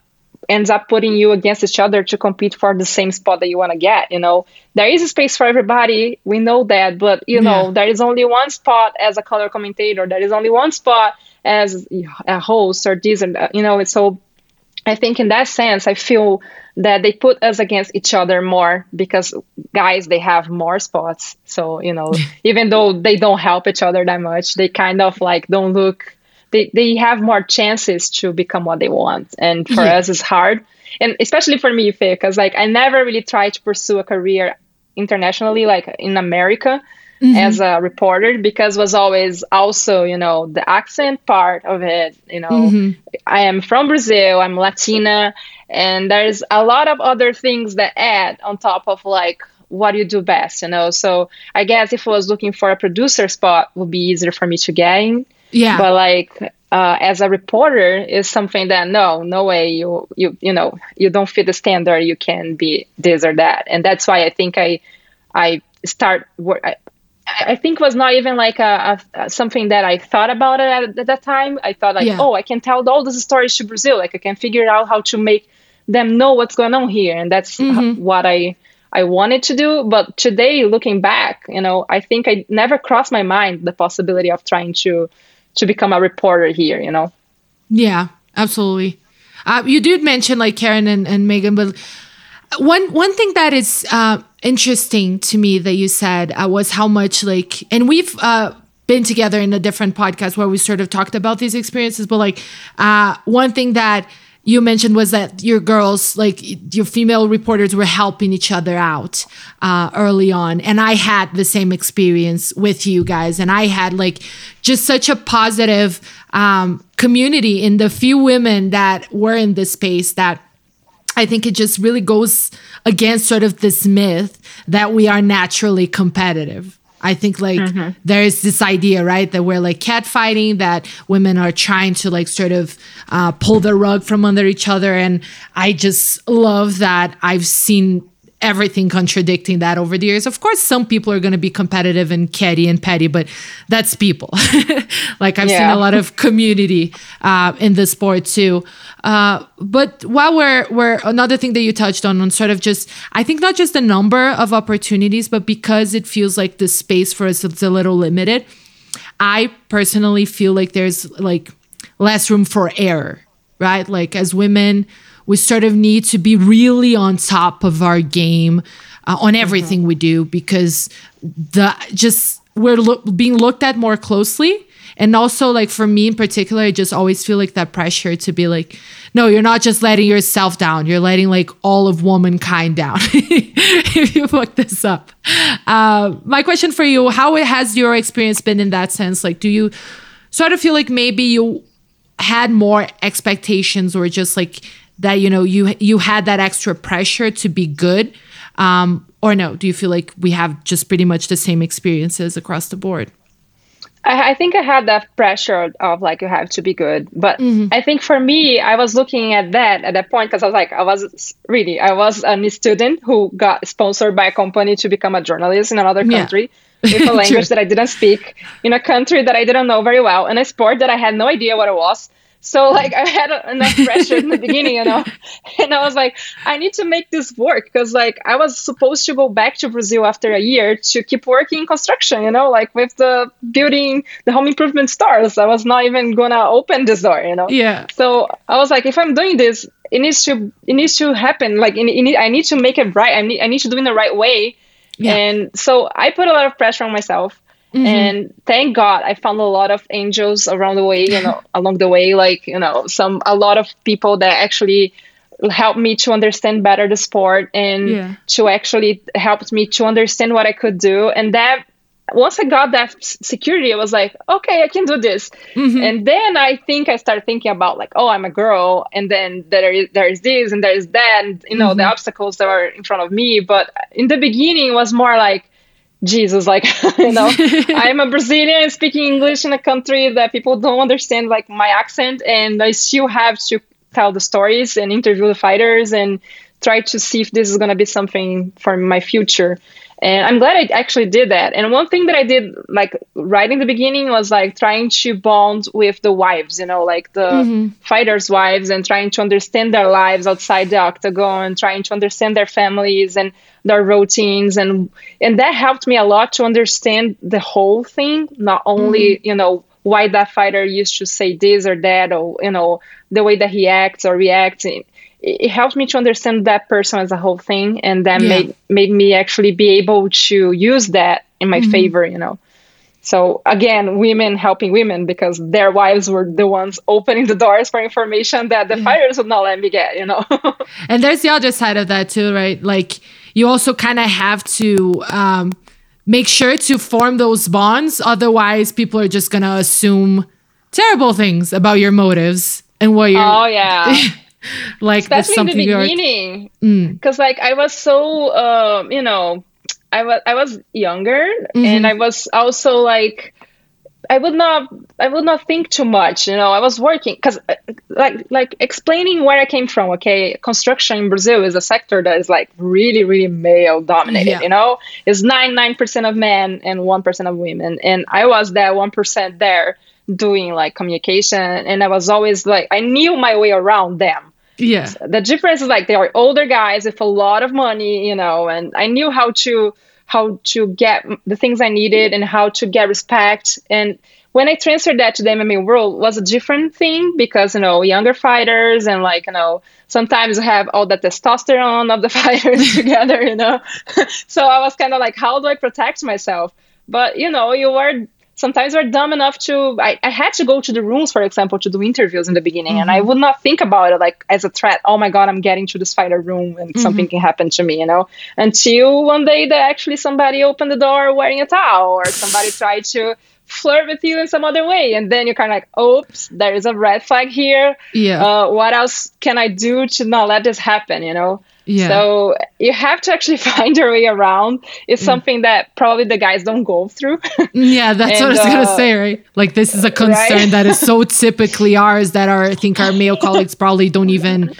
ends up putting you against each other to compete for the same spot that you want to get. You know, there is a space for everybody. We know that. But, you yeah. know, there is only one spot as a color commentator. There is only one spot as a host or this and that, you know. And so I think in that sense, I feel that they put us against each other more because guys, they have more spots. So, you know, even though they don't help each other that much, they kind of like don't look, they, they have more chances to become what they want. And for yeah. us, it's hard. And especially for me, Fê, because like I never really tried to pursue a career internationally, like in America. Mm-hmm. As a reporter, because was always also, you know, the accent part of it, you know, mm-hmm. I am from Brazil, I'm Latina, and there's a lot of other things that add on top of like what you do best, you know. So I guess if I was looking for a producer spot, it would be easier for me to get in. Yeah. But like uh, as a reporter is something that no, no way you, you, you know, you don't fit the standard, you can be this or that. And that's why I think I, I start work. I, I think was not even like a, a something that I thought about it at, at that time. I thought like, yeah. oh, I can tell all these stories to Brazil. Like I can figure out how to make them know what's going on here. And that's mm-hmm. what I, I wanted to do. But today, looking back, you know, I think I never crossed my mind the possibility of trying to, to become a reporter here, you know? Yeah, absolutely. Uh, you did mention like Karyn and, and Megan, but one, one thing that is, uh, interesting to me that you said uh, was how much like, and we've uh, been together in a different podcast where we sort of talked about these experiences, but like uh, one thing that you mentioned was that your girls, like your female reporters were helping each other out uh, early on. And I had the same experience with you guys. And I had like just such a positive um, community in the few women that were in this space that I think it just really goes against sort of this myth that we are naturally competitive. I think like mm-hmm. there is this idea, right, that we're like catfighting, that women are trying to like sort of uh, pull the rug from under each other. And I just love that I've seen everything contradicting that over the years. Of course, some people are going to be competitive and catty and petty, but that's people. Like I've yeah. seen a lot of community uh, in the sport too. Uh, but while we're, we're another thing that you touched on, on sort of just, I think not just the number of opportunities, but because it feels like the space for us is a little limited, I personally feel like there's like less room for error, right? Like as women, we sort of need to be really on top of our game uh, on everything mm-hmm. we do because the just we're lo- being looked at more closely. And also, like for me in particular, I just always feel like that pressure to be like, no, you're not just letting yourself down. You're letting like all of womankind down if you fuck this up. Uh, my question for you, how has your experience been in that sense? Like, do you sort of feel like maybe you had more expectations or just like, that, you know, you you had that extra pressure to be good? Um, or no, do you feel like we have just pretty much the same experiences across the board? I, I think I had that pressure of like, you have to be good. But mm-hmm. I think for me, I was looking at that at that point because I was like, I was really, I was a student who got sponsored by a company to become a journalist in another country yeah. with a language that I didn't speak, in a country that I didn't know very well, and a sport that I had no idea what it was. So like I had enough pressure in the beginning, you know, and I was like, I need to make this work because like I was supposed to go back to Brazil after a year to keep working in construction, you know, like with the building, the home improvement stores. I was not even going to open this door, you know. Yeah. So I was like, if I'm doing this, it needs to it needs to happen. Like it, it need, I need to make it right. I need, I need to do it in the right way. Yeah. And so I put a lot of pressure on myself. Mm-hmm. And thank God I found a lot of angels around the way, you know, along the way, like, you know, some, a lot of people that actually helped me to understand better the sport and yeah. to actually helped me to understand what I could do. And that, once I got that security, I was like, okay, I can do this. Mm-hmm. And then I think I started thinking about like, oh, I'm a girl. And then there is, there is this and there is that, and, you know, mm-hmm. the obstacles that were in front of me. But in the beginning it was more like, Jesus, like, you know, I'm a Brazilian speaking English in a country that people don't understand, like my accent, and I still have to tell the stories and interview the fighters and try to see if this is going to be something for my future. And I'm glad I actually did that. And one thing that I did, like, right in the beginning was, like, trying to bond with the wives, you know, like the mm-hmm. fighters' wives, and trying to understand their lives outside the octagon, trying to understand their families and their routines. And and that helped me a lot to understand the whole thing, not only, mm-hmm. you know, why that fighter used to say this or that, or, you know, the way that he acts or reacts. it helped me to understand that person as a whole thing. And that yeah. made, made me actually be able to use that in my mm-hmm. favor, you know. So again, women helping women, because their wives were the ones opening the doors for information that the yeah. fighters would not let me get, you know. And there's the other side of that too, right? Like you also kind of have to um, make sure to form those bonds. Otherwise, people are just going to assume terrible things about your motives and what you're... Oh, yeah. Like especially something in the beginning, because mm. like I was so um you know I was I was younger mm-hmm. and I was also like I would not I would not think too much, you know. I was working because like like explaining where I came from. Okay, construction in Brazil is a sector that is like really really male dominated, yeah. you know. It's ninety-nine percent of men and one percent of women, and I was that one percent there doing like communication, and I was always like I knew my way around them. Yeah. So the difference is like they are older guys with a lot of money, you know, and I knew how to how to get the things I needed and how to get respect. And when I transferred that to the M M A world, was a different thing because, you know, younger fighters and like, you know, sometimes you have all the testosterone of the fighters together, you know. So I was kind of like, how do I protect myself? But, you know, you were sometimes we're dumb enough to, I, I had to go to the rooms, for example, to do interviews in the beginning. Mm-hmm. And I would not think about it like as a threat. Oh my God, I'm getting to this fighter room and mm-hmm. something can happen to me, you know, until one day that actually somebody opened the door wearing a towel or somebody tried to flirt with you in some other way. And then you're kind of like, oops, there is a red flag here. Yeah. Uh, what else can I do to not let this happen, you know? Yeah. So you have to actually find your way around. It's something that probably the guys don't go through. Yeah, that's and, what I was uh, going to say, right? Like this is a concern right? that is so typically ours that our, I think our male colleagues probably don't even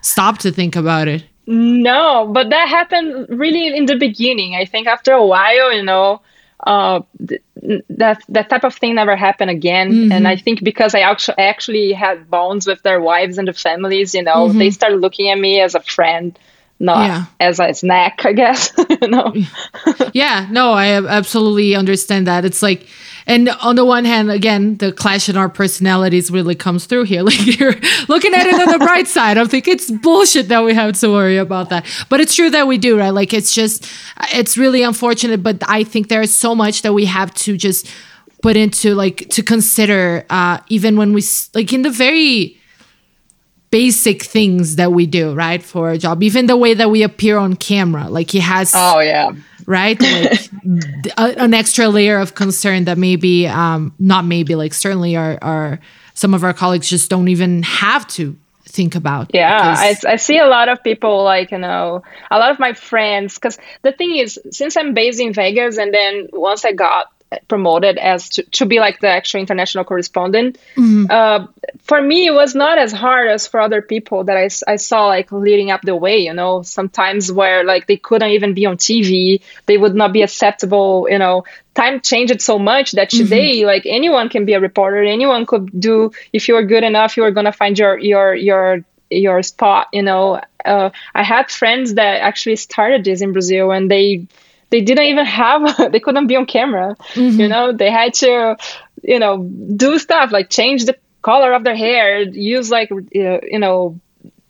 stop to think about it. No, but that happened really in the beginning. I think after a while, you know, uh, th- that that type of thing never happened again. Mm-hmm. And I think because I actu- actually had bonds with their wives and the families, you know, mm-hmm. they started looking at me as a friend. Not yeah. as a snack, I guess. No. Yeah, no, I absolutely understand that. It's like, and on the one hand, again, the clash in our personalities really comes through here. Like you're looking at it on the bright side. I think it's bullshit that we have to worry about that. But it's true that we do, right? Like it's just, it's really unfortunate. But I think there is so much that we have to just put into like, to consider uh, even when we, like in the very... basic things that we do, right, for a job, even the way that we appear on camera, like he has oh yeah right like a, an extra layer of concern that maybe um not maybe like certainly our, our some of our colleagues just don't even have to think about. Yeah, I, I see a lot of people like, you know, a lot of my friends, because the thing is, since I'm based in Vegas and then once I got promoted as to, to be like the actual international correspondent. Mm-hmm. Uh, for me, it was not as hard as for other people that I, I saw like leading up the way, you know, sometimes where like they couldn't even be on T V, they would not be acceptable, you know. Time changed so much that today, mm-hmm. like anyone can be a reporter, anyone could do, if you are good enough, you are going to find your, your, your, your spot, you know. Uh, I had friends that actually started this in Brazil and they They didn't even have, they couldn't be on camera, mm-hmm. you know, they had to, you know, do stuff like change the color of their hair, use like, uh, you know,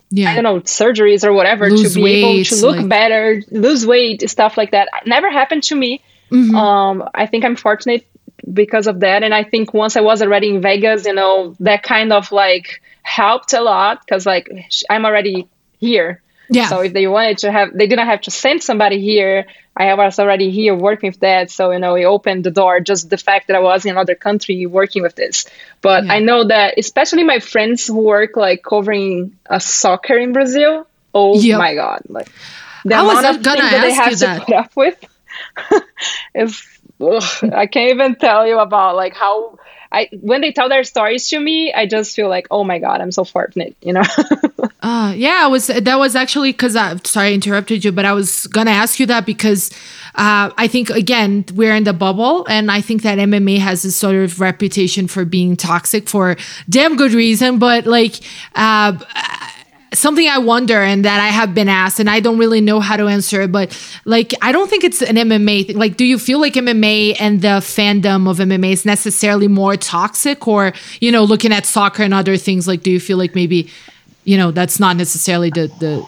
yeah. I don't know, surgeries or whatever lose to be weight, able to look like... better, lose weight, stuff like that. Never happened to me. Mm-hmm. Um, I think I'm fortunate because of that. And I think once I was already in Vegas, you know, that kind of like helped a lot because like I'm already here. Yeah. So if they wanted to have, they didn't have to send somebody here. I was already here working with that. So, you know, it opened the door, just the fact that I was in another country working with this. But yeah. I know that especially my friends who work like covering a soccer in Brazil. Oh yep. my God. Like the I amount was of gonna things that they have that. to put up with is, ugh, I can't even tell you about like how I, when they tell their stories to me, I just feel like, oh my God, I'm so fortunate, you know? uh, yeah, I was, that was actually because I, sorry, I interrupted you, but I was going to ask you that because uh, I think, again, we're in the bubble. And I think that M M A has this sort of reputation for being toxic for damn good reason. But like uh, something I wonder and that I have been asked and I don't really know how to answer it, but like, I don't think it's an M M A thing. Like, do you feel like M M A and the fandom of M M A is necessarily more toxic or, you know, looking at soccer and other things, like, do you feel like maybe you know, that's not necessarily the the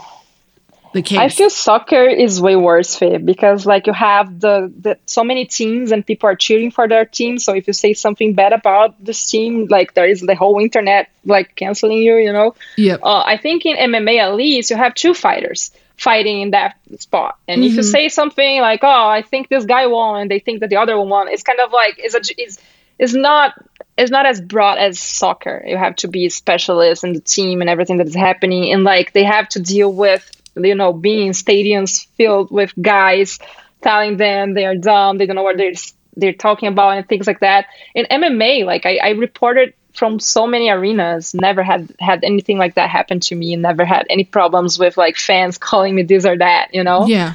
the case. I feel soccer is way worse, Fê, because like you have the, the so many teams and people are cheering for their team. So if you say something bad about this team, like there is the whole internet like canceling you, you know. Yeah. Uh, I think in M M A at least you have two fighters fighting in that spot, and mm-hmm. if you say something like, "Oh, I think this guy won," and they think that the other one won, it's kind of like it's a, it's it's not. It's not as broad as soccer. You have to be a specialist in the team and everything that is happening. And like they have to deal with, you know, being in stadiums filled with guys telling them they are dumb, they don't know what they're they're talking about and things like that. In M M A, like I, I reported from so many arenas, never had, had anything like that happen to me, and never had any problems with like fans calling me this or that, you know? Yeah.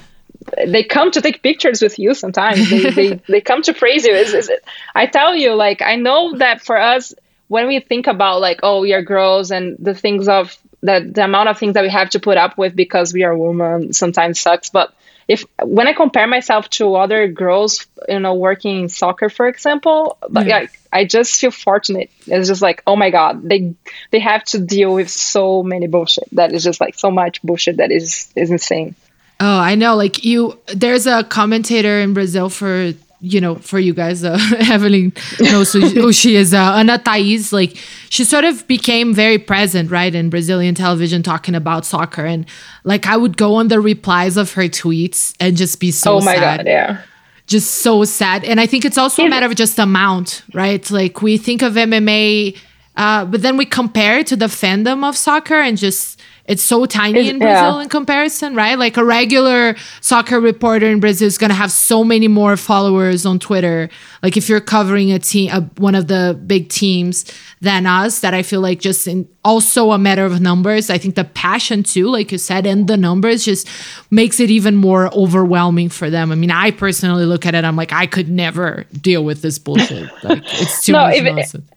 They come to take pictures with you sometimes. They they, they come to praise you. It's, it's, I tell you, like, I know that for us, when we think about, like, oh, we are girls and the things of the, the amount of things that we have to put up with because we are women sometimes sucks. But if when I compare myself to other girls, you know, working in soccer, for example, mm-hmm. like, I just feel fortunate. It's just like, oh, my God, they they have to deal with so many bullshit. That is just like so much bullshit that is is insane. Oh, I know. Like you, there's a commentator in Brazil for, you know, for you guys, uh, Evelyn knows who, who she is. Uh, Ana Thaís, like she sort of became very present, right, in Brazilian television talking about soccer. And like I would go on the replies of her tweets and just be so sad. Oh my sad. God, yeah. Just so sad. And I think it's also yeah. a matter of just amount, right? Like we think of M M A, uh, but then we compare it to the fandom of soccer and just... It's so tiny in Brazil yeah. in comparison, right? Like a regular soccer reporter in Brazil is going to have so many more followers on Twitter. Like if you're covering a team, uh, one of the big teams than us, that I feel like just in also a matter of numbers. I think the passion too, like you said, and the numbers just makes it even more overwhelming for them. I mean, I personally look at it, I'm like, I could never deal with this bullshit. Like it's too no, much nonsense.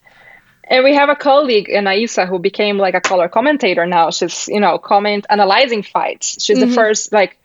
And we have a colleague, Anaísa, who became like a color commentator now. She's, you know, comment analyzing fights. She's mm-hmm. the first, like,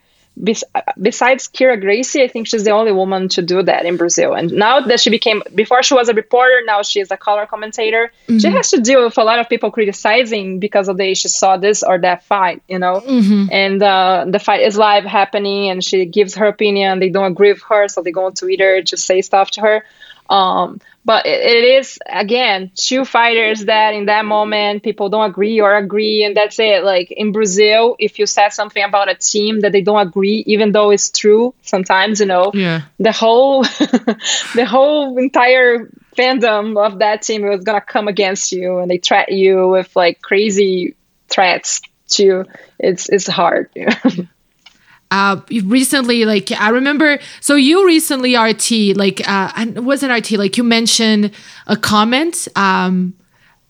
bes- besides Kira Gracie, I think she's the only woman to do that in Brazil. And now that she became, before she was a reporter, now she is a color commentator. Mm-hmm. She has to deal with a lot of people criticizing because of the issue, she saw this or that fight, you know. Mm-hmm. And uh, the fight is live happening, and she gives her opinion. They don't agree with her, so they go on Twitter to say stuff to her. Um, but it, it is, again, two fighters that in that moment people don't agree or agree, and that's it. Like in Brazil, if you said something about a team that they don't agree, even though it's true sometimes, you know, yeah. the whole the whole entire fandom of that team was gonna come against you, and they threat you with like crazy threats too. It's it's hard. Uh, recently, like I remember, so you recently R T, like uh, it wasn't R T, like you mentioned a comment, um,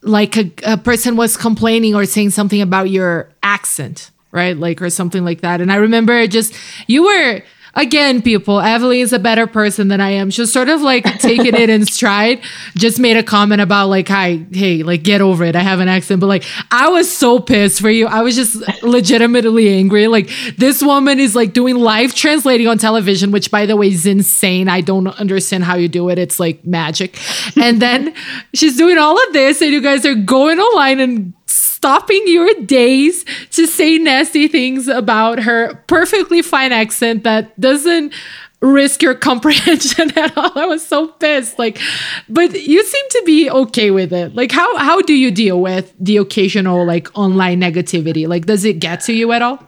like a, a person was complaining or saying something about your accent, right? Like or something like that. And I remember just you were again, people. Evelyn is a better person than I am. She was sort of like taking it in stride. Just made a comment about like, "Hi, hey, like get over it. I have an accent." But like, I was so pissed for you. I was just legitimately angry. Like this woman is like doing live translating on television, which by the way is insane. I don't understand how you do it. It's like magic. And then she's doing all of this, and you guys are going online and stopping your days to say nasty things about her perfectly fine accent that doesn't risk your comprehension at all. I was so pissed. Like, but you seem to be okay with it. Like, how how do you deal with the occasional like online negativity? Like, does it get to you at all?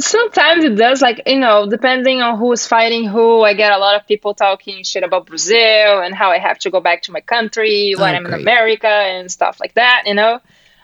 Sometimes it does, like, you know, depending on who's fighting who. I get a lot of people talking shit about Brazil and how I have to go back to my country when oh, I'm great. in America and stuff like that, you know.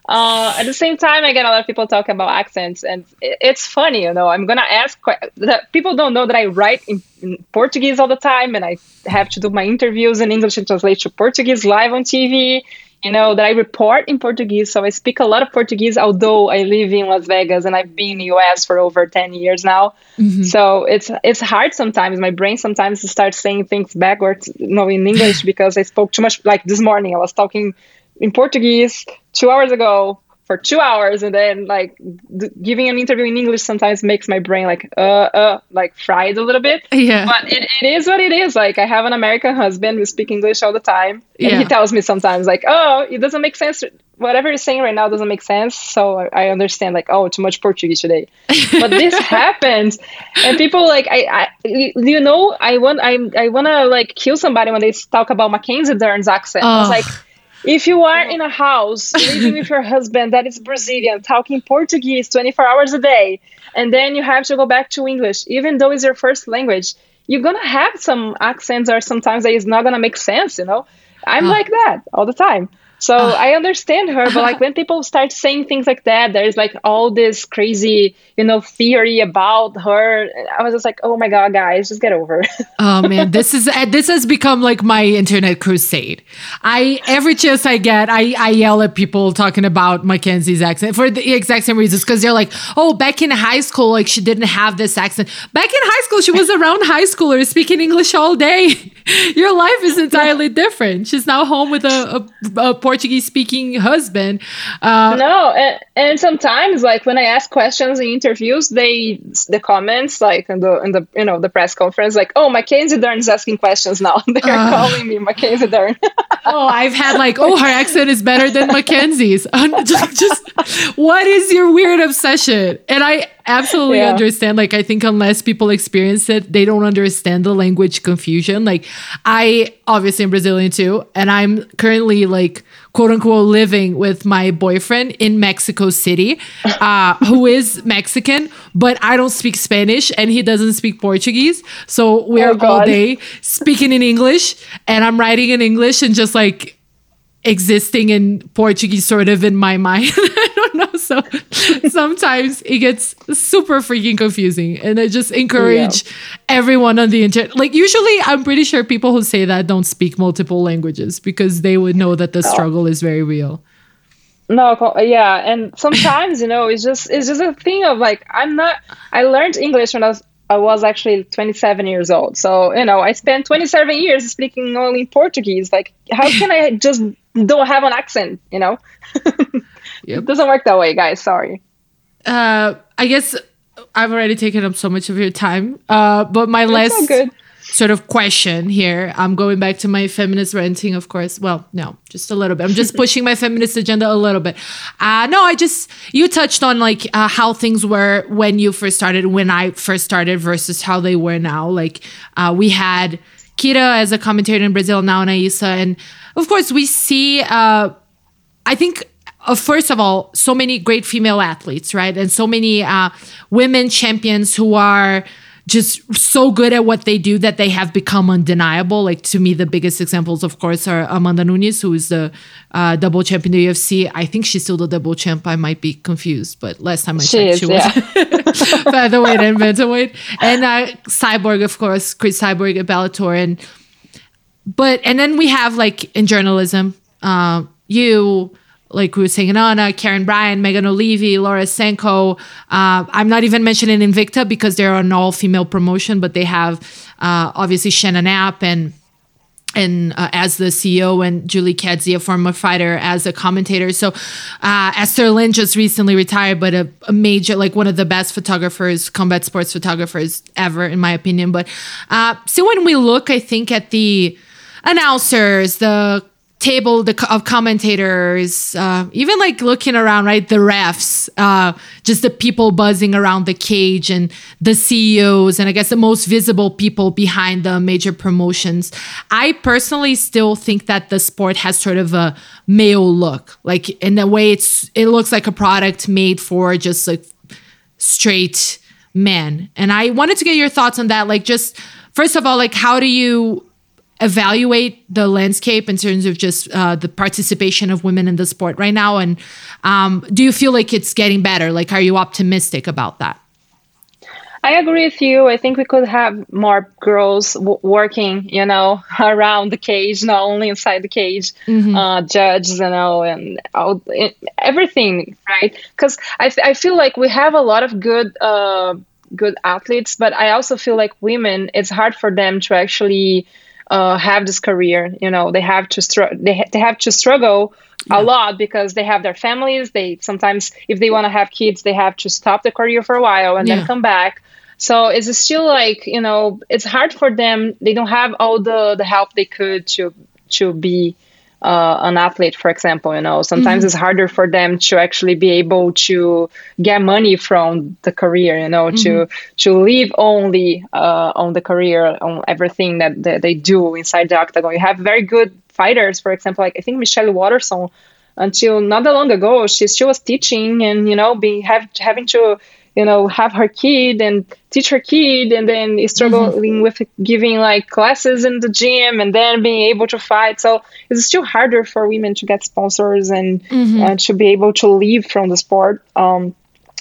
Uh, at the same time, I get a lot of people talking about accents, and it, it's funny, you know. I'm gonna ask que- that people don't know that I write in, in Portuguese all the time, and I have to do my interviews in English and translate to Portuguese live on T V. You know that I report in Portuguese, so I speak a lot of Portuguese. Although I live in Las Vegas and I've been in the U S for over ten years now, mm-hmm. so it's it's hard sometimes. My brain sometimes starts saying things backwards, you know, in English because I spoke too much. Like this morning, I was talking in Portuguese two hours ago for two hours, and then like d- giving an interview in English sometimes makes my brain like uh uh like fried a little bit. Yeah. But it, it is what it is. Like I have an American husband who speaks English all the time, and yeah. he tells me sometimes like, oh, it doesn't make sense whatever you're saying right now doesn't make sense. So I understand, like, oh, too much Portuguese today. But this happens, and people like, I, I, you know, I want, I, I want to like kill somebody when they talk about Mackenzie Dern's accent. Oh. I was like, if you are in a house living with your husband that is Brazilian, talking Portuguese twenty-four hours a day, and then you have to go back to English, even though it's your first language, you're going to have some accents or sometimes that is not going to make sense, you know? I'm oh. like that all the time. So uh, I understand her, but like when people start saying things like that, there's like all this crazy, you know, theory about her. I was just like, oh my God, guys, just get over it. Oh man, this is, this has become like my internet crusade. I, every chance I get, I, I yell at people talking about Mackenzie's accent for the exact same reasons. Cause they're like, oh, back in high school, like she didn't have this accent. Back in high school, she was around high schoolers speaking English all day. Your life is entirely different. She's now home with a, a, a Portuguese-speaking husband. Uh, no, and, and sometimes, like when I ask questions in interviews, they the comments like in the in the you know the press conference, like, "Oh, Mackenzie Dern is asking questions now." They are uh, calling me Mackenzie Dern. Oh, I've had like, "Oh, her accent is better than Mackenzie's." just, just what is your weird obsession? And I absolutely yeah. understand. Like, I think unless people experience it, they don't understand the language confusion. Like, I obviously am Brazilian too, and I'm currently like, quote unquote, living with my boyfriend in Mexico City, uh, who is Mexican, but I don't speak Spanish and he doesn't speak Portuguese. So we're oh all day speaking in English and I'm writing in English and just like existing in Portuguese sort of in my mind. I don't know. So sometimes it gets super freaking confusing, and I just encourage yeah. everyone on the internet. Like usually I'm pretty sure people who say that don't speak multiple languages because they would know that the struggle oh. is very real. No, yeah. And sometimes, you know, it's just, it's just a thing of like, I'm not, I learned English when I was I was actually twenty-seven years old. So, you know, I spent twenty-seven years speaking only Portuguese. Like, how can I just don't have an accent, you know? Yep. It doesn't work that way, guys. Sorry. Uh, I guess I've already taken up so much of your time. Uh, but my That's last good. sort of question here, I'm going back to my feminist ranting, of course. Well, no, just a little bit. I'm just pushing my feminist agenda a little bit. Uh, no, I just, you touched on like uh, how things were when you first started, when I first started versus how they were now. Like uh, we had Kira as a commentator in Brazil, now Anaísa. And of course we see, uh, I think, Uh, first of all, so many great female athletes, right? And so many uh, women champions who are just so good at what they do that they have become undeniable. Like, to me, the biggest examples, of course, are Amanda Nunes, who is the uh, double champ in the U F C. I think she's still the double champ. I might be confused, but last time I she checked, is, she was yeah. featherweight and bantamweight. And uh, Cyborg, of course, Chris Cyborg at Bellator. And, but, and then we have, like, in journalism, uh, you... like we were saying, Ana, Karyn Bryant, Megan O'Leary, Laura Senko. Uh, I'm not even mentioning Invicta because they're an all-female promotion, but they have uh, obviously Shannon App and and uh, as the C E O, and Julie Kadzi, a former fighter, as a commentator. So uh, Esther Lynn just recently retired, but a, a major, like one of the best photographers, combat sports photographers ever, in my opinion. But uh, so when we look, I think, at the announcers, the table the, of commentators, uh, even like looking around, right? The refs, uh, just the people buzzing around the cage, and the C E Os, and I guess the most visible people behind the major promotions. I personally still think that the sport has sort of a male look. Like in a way, it's it looks like a product made for just like straight men. And I wanted to get your thoughts on that. Like, just first of all, like how do you evaluate the landscape in terms of just uh, the participation of women in the sport right now? And um, do you feel like it's getting better? Like, are you optimistic about that? I agree with you. I think we could have more girls w- working, you know, around the cage, not only inside the cage, mm-hmm. uh, judges, you know, and all, everything, right? Because I, I feel like we have a lot of good uh, good athletes, but I also feel like women, it's hard for them to actually Uh, have this career, you know. They have to str- they, ha- they have to struggle yeah. a lot because they have their families. They sometimes, if they want to have kids, they have to stop the career for a while and yeah. then come back. So it's still like, you know, it's hard for them. They don't have all the, the help they could to to be uh, an athlete, for example, you know, sometimes mm-hmm. it's harder for them to actually be able to get money from the career, you know, mm-hmm. to to live only uh, on the career, on everything that, that they do inside the octagon. You have very good fighters, for example, like I think Michelle Waterson, until not that long ago, she she was teaching and, you know, be have, having to, you know, have her kid and teach her kid, and then struggling mm-hmm. with giving like classes in the gym and then being able to fight. So it's still harder for women to get sponsors and mm-hmm. uh, to be able to live from the sport, um,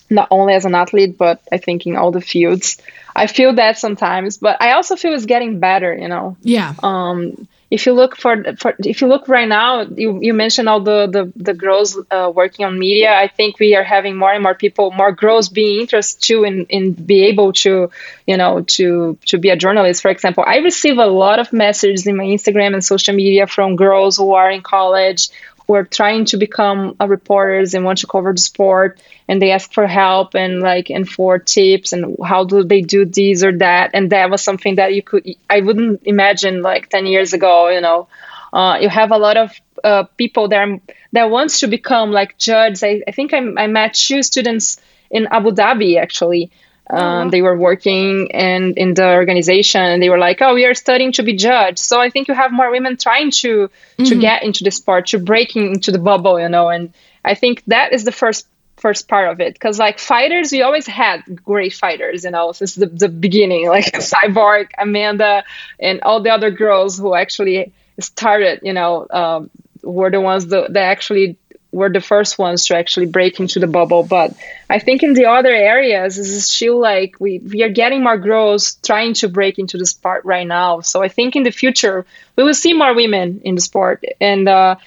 not only as an athlete, but I think in all the fields. I feel that sometimes, but I also feel it's getting better, you know? Yeah. Um, if you look for, for if you look right now, you, you mentioned all the, the, the girls uh, working on media. I think we are having more and more people, more girls being interested too in, in be able to, you know, to, to be a journalist, for example. I receive a lot of messages in my Instagram and social media from girls who are in college, who are trying to become a reporters and want to cover the sport, and they ask for help and like and for tips and how do they do this or that. And that was something that you could I wouldn't imagine like ten years ago, you know. Uh, you have a lot of uh, people that are, that wants to become like judges. I, I think I, I met two students in Abu Dhabi actually. Um, mm-hmm. They were working and in the organization, and they were like, "Oh, we are studying to be judged." So I think you have more women trying to mm-hmm. to get into the sport, to breaking into the bubble, you know. And I think that is the first first part of it, because like fighters, we always had great fighters, you know, since the, the beginning, like Cyborg, Amanda, and all the other girls who actually started, you know, um, were the ones that, that actually. were the first ones to actually break into the bubble. But I think in the other areas, this is still like we, we are getting more girls trying to break into the sport right now. So I think in the future, we will see more women in the sport. And uh,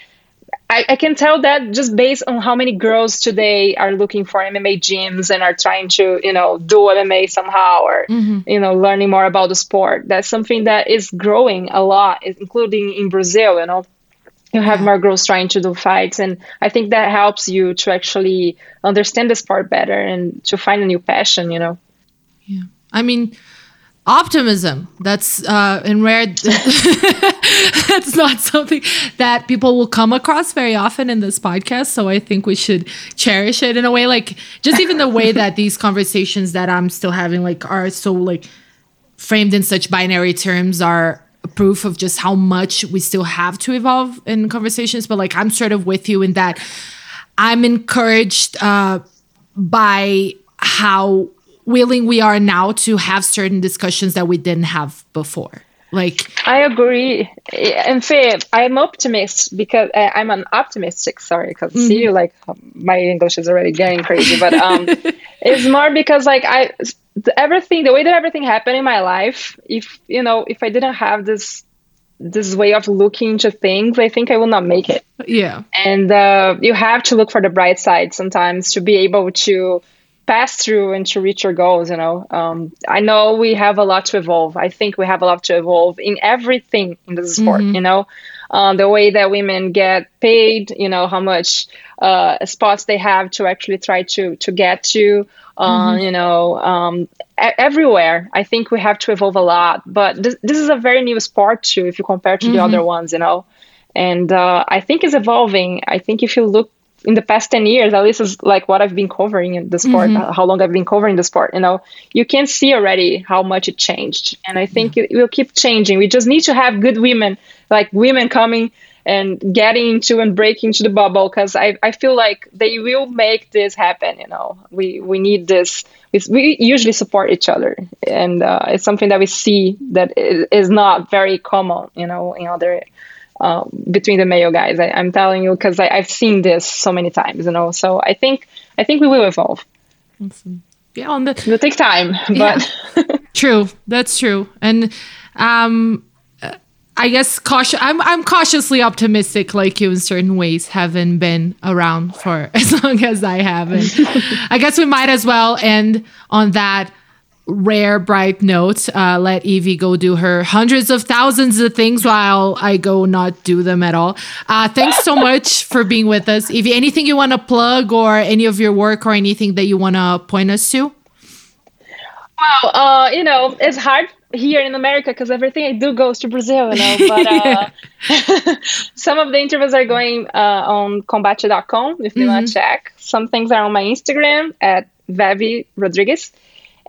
I, I can tell that just based on how many girls today are looking for M M A gyms and are trying to, you know, do M M A somehow or, mm-hmm. you know, learning more about the sport. That's something that is growing a lot, including in Brazil, you know. You have more girls trying to do fights. And I think that helps you to actually understand the sport better and to find a new passion, you know? Yeah. I mean, optimism, that's uh, in rare, that's not something that people will come across very often in this podcast. So I think we should cherish it in a way, like just even the way that these conversations that I'm still having, like are so like framed in such binary terms are, proof of just how much we still have to evolve in conversations. But like, I'm sort of with you in that I'm encouraged uh, by how willing we are now to have certain discussions that we didn't have before. Like, I agree. In fact, I'm optimist because uh, I'm an optimistic. Sorry, because mm-hmm. see, like my English is already getting crazy, but um, it's more because like I the, everything the way that everything happened in my life. If you know, if I didn't have this this way of looking to things, I think I will not make it. Yeah, and uh, you have to look for the bright side sometimes to be able to pass through and to reach your goals, you know. Um, I know we have a lot to evolve. I think we have a lot to evolve in everything in the sport, mm-hmm. you know. Um, the way that women get paid, you know, how much uh, spots they have to actually try to, to get to, uh, mm-hmm. you know, um, e- everywhere. I think we have to evolve a lot. But this, this is a very new sport, too, if you compare to mm-hmm. the other ones, you know. And uh, I think it's evolving. I think if you look in the past ten years, at least is like what I've been covering in the sport, mm-hmm. how long I've been covering the sport, you know, you can see already how much it changed. And I think yeah. it will keep changing. We just need to have good women, like women coming and getting into and breaking into the bubble. Cause I, I feel like they will make this happen. You know, we, we need this, it's, we usually support each other. And uh, it's something that we see that is not very common, you know, in other Uh, between the male guys. I, I'm telling you, because I've seen this so many times, you know. So I think I think we will evolve. Awesome. Yeah, on the it will take time, but yeah. True, that's true. And um, I guess cautious. I'm I'm cautiously optimistic, like you in certain ways, having been around for as long as I have. And I guess we might as well end on that rare bright notes. Uh, let Evie go do her hundreds of thousands of things while I go not do them at all. Uh, thanks so much for being with us, Evie. Anything you want to plug or any of your work or anything that you want to point us to? Well, uh, you know, it's hard here in America, because everything I do goes to Brazil, you know. But uh, some of the interviews are going uh, on combate dot com if you mm-hmm. want to check. Some things are on my Instagram at Vevi Rodrigues.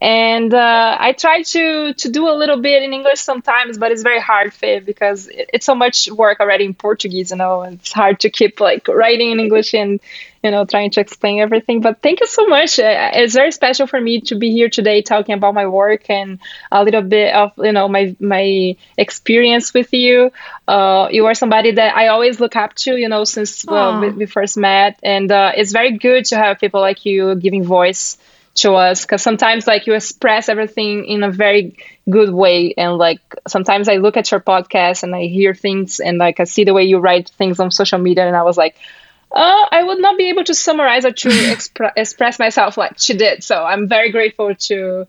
And uh, I try to, to do a little bit in English sometimes, but it's very hard for because it, it's so much work already in Portuguese, you know, and it's hard to keep like writing in English and, you know, trying to explain everything. But thank you so much. It's very special for me to be here today talking about my work and a little bit of, you know, my my experience with you. Uh, you are somebody that I always look up to, you know, since well, we, we first met. And uh, it's very good to have people like you giving voice to us, because sometimes like you express everything in a very good way, and like sometimes I look at your podcast and I hear things and like I see the way you write things on social media, and I was like, oh, I would not be able to summarize or to expr- express myself like she did. So I'm very grateful to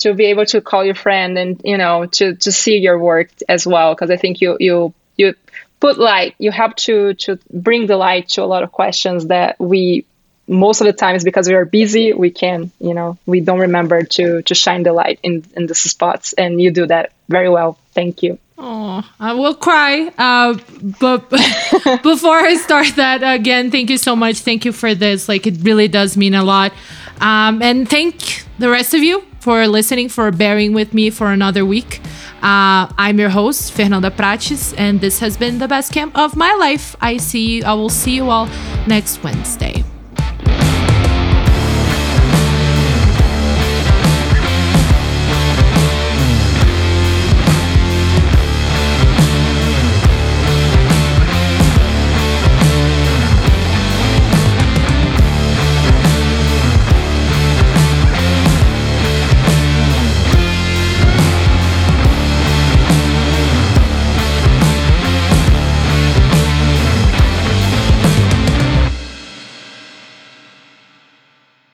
to be able to call your friend and, you know, to to see your work as well, because I think you you you put light, you help to to bring the light to a lot of questions that we most of the time is because we are busy, we can, you know, we don't remember to to shine the light in, in the spots, and you do that very well. Thank you. Oh, I will cry. Uh, but before I start that again, thank you so much. Thank you for this. Like, it really does mean a lot. Um, and thank the rest of you for listening, for bearing with me for another week. Uh, I'm your host, Fernanda Prates, and this has been the best camp of my life. I see, I will see you all next Wednesday.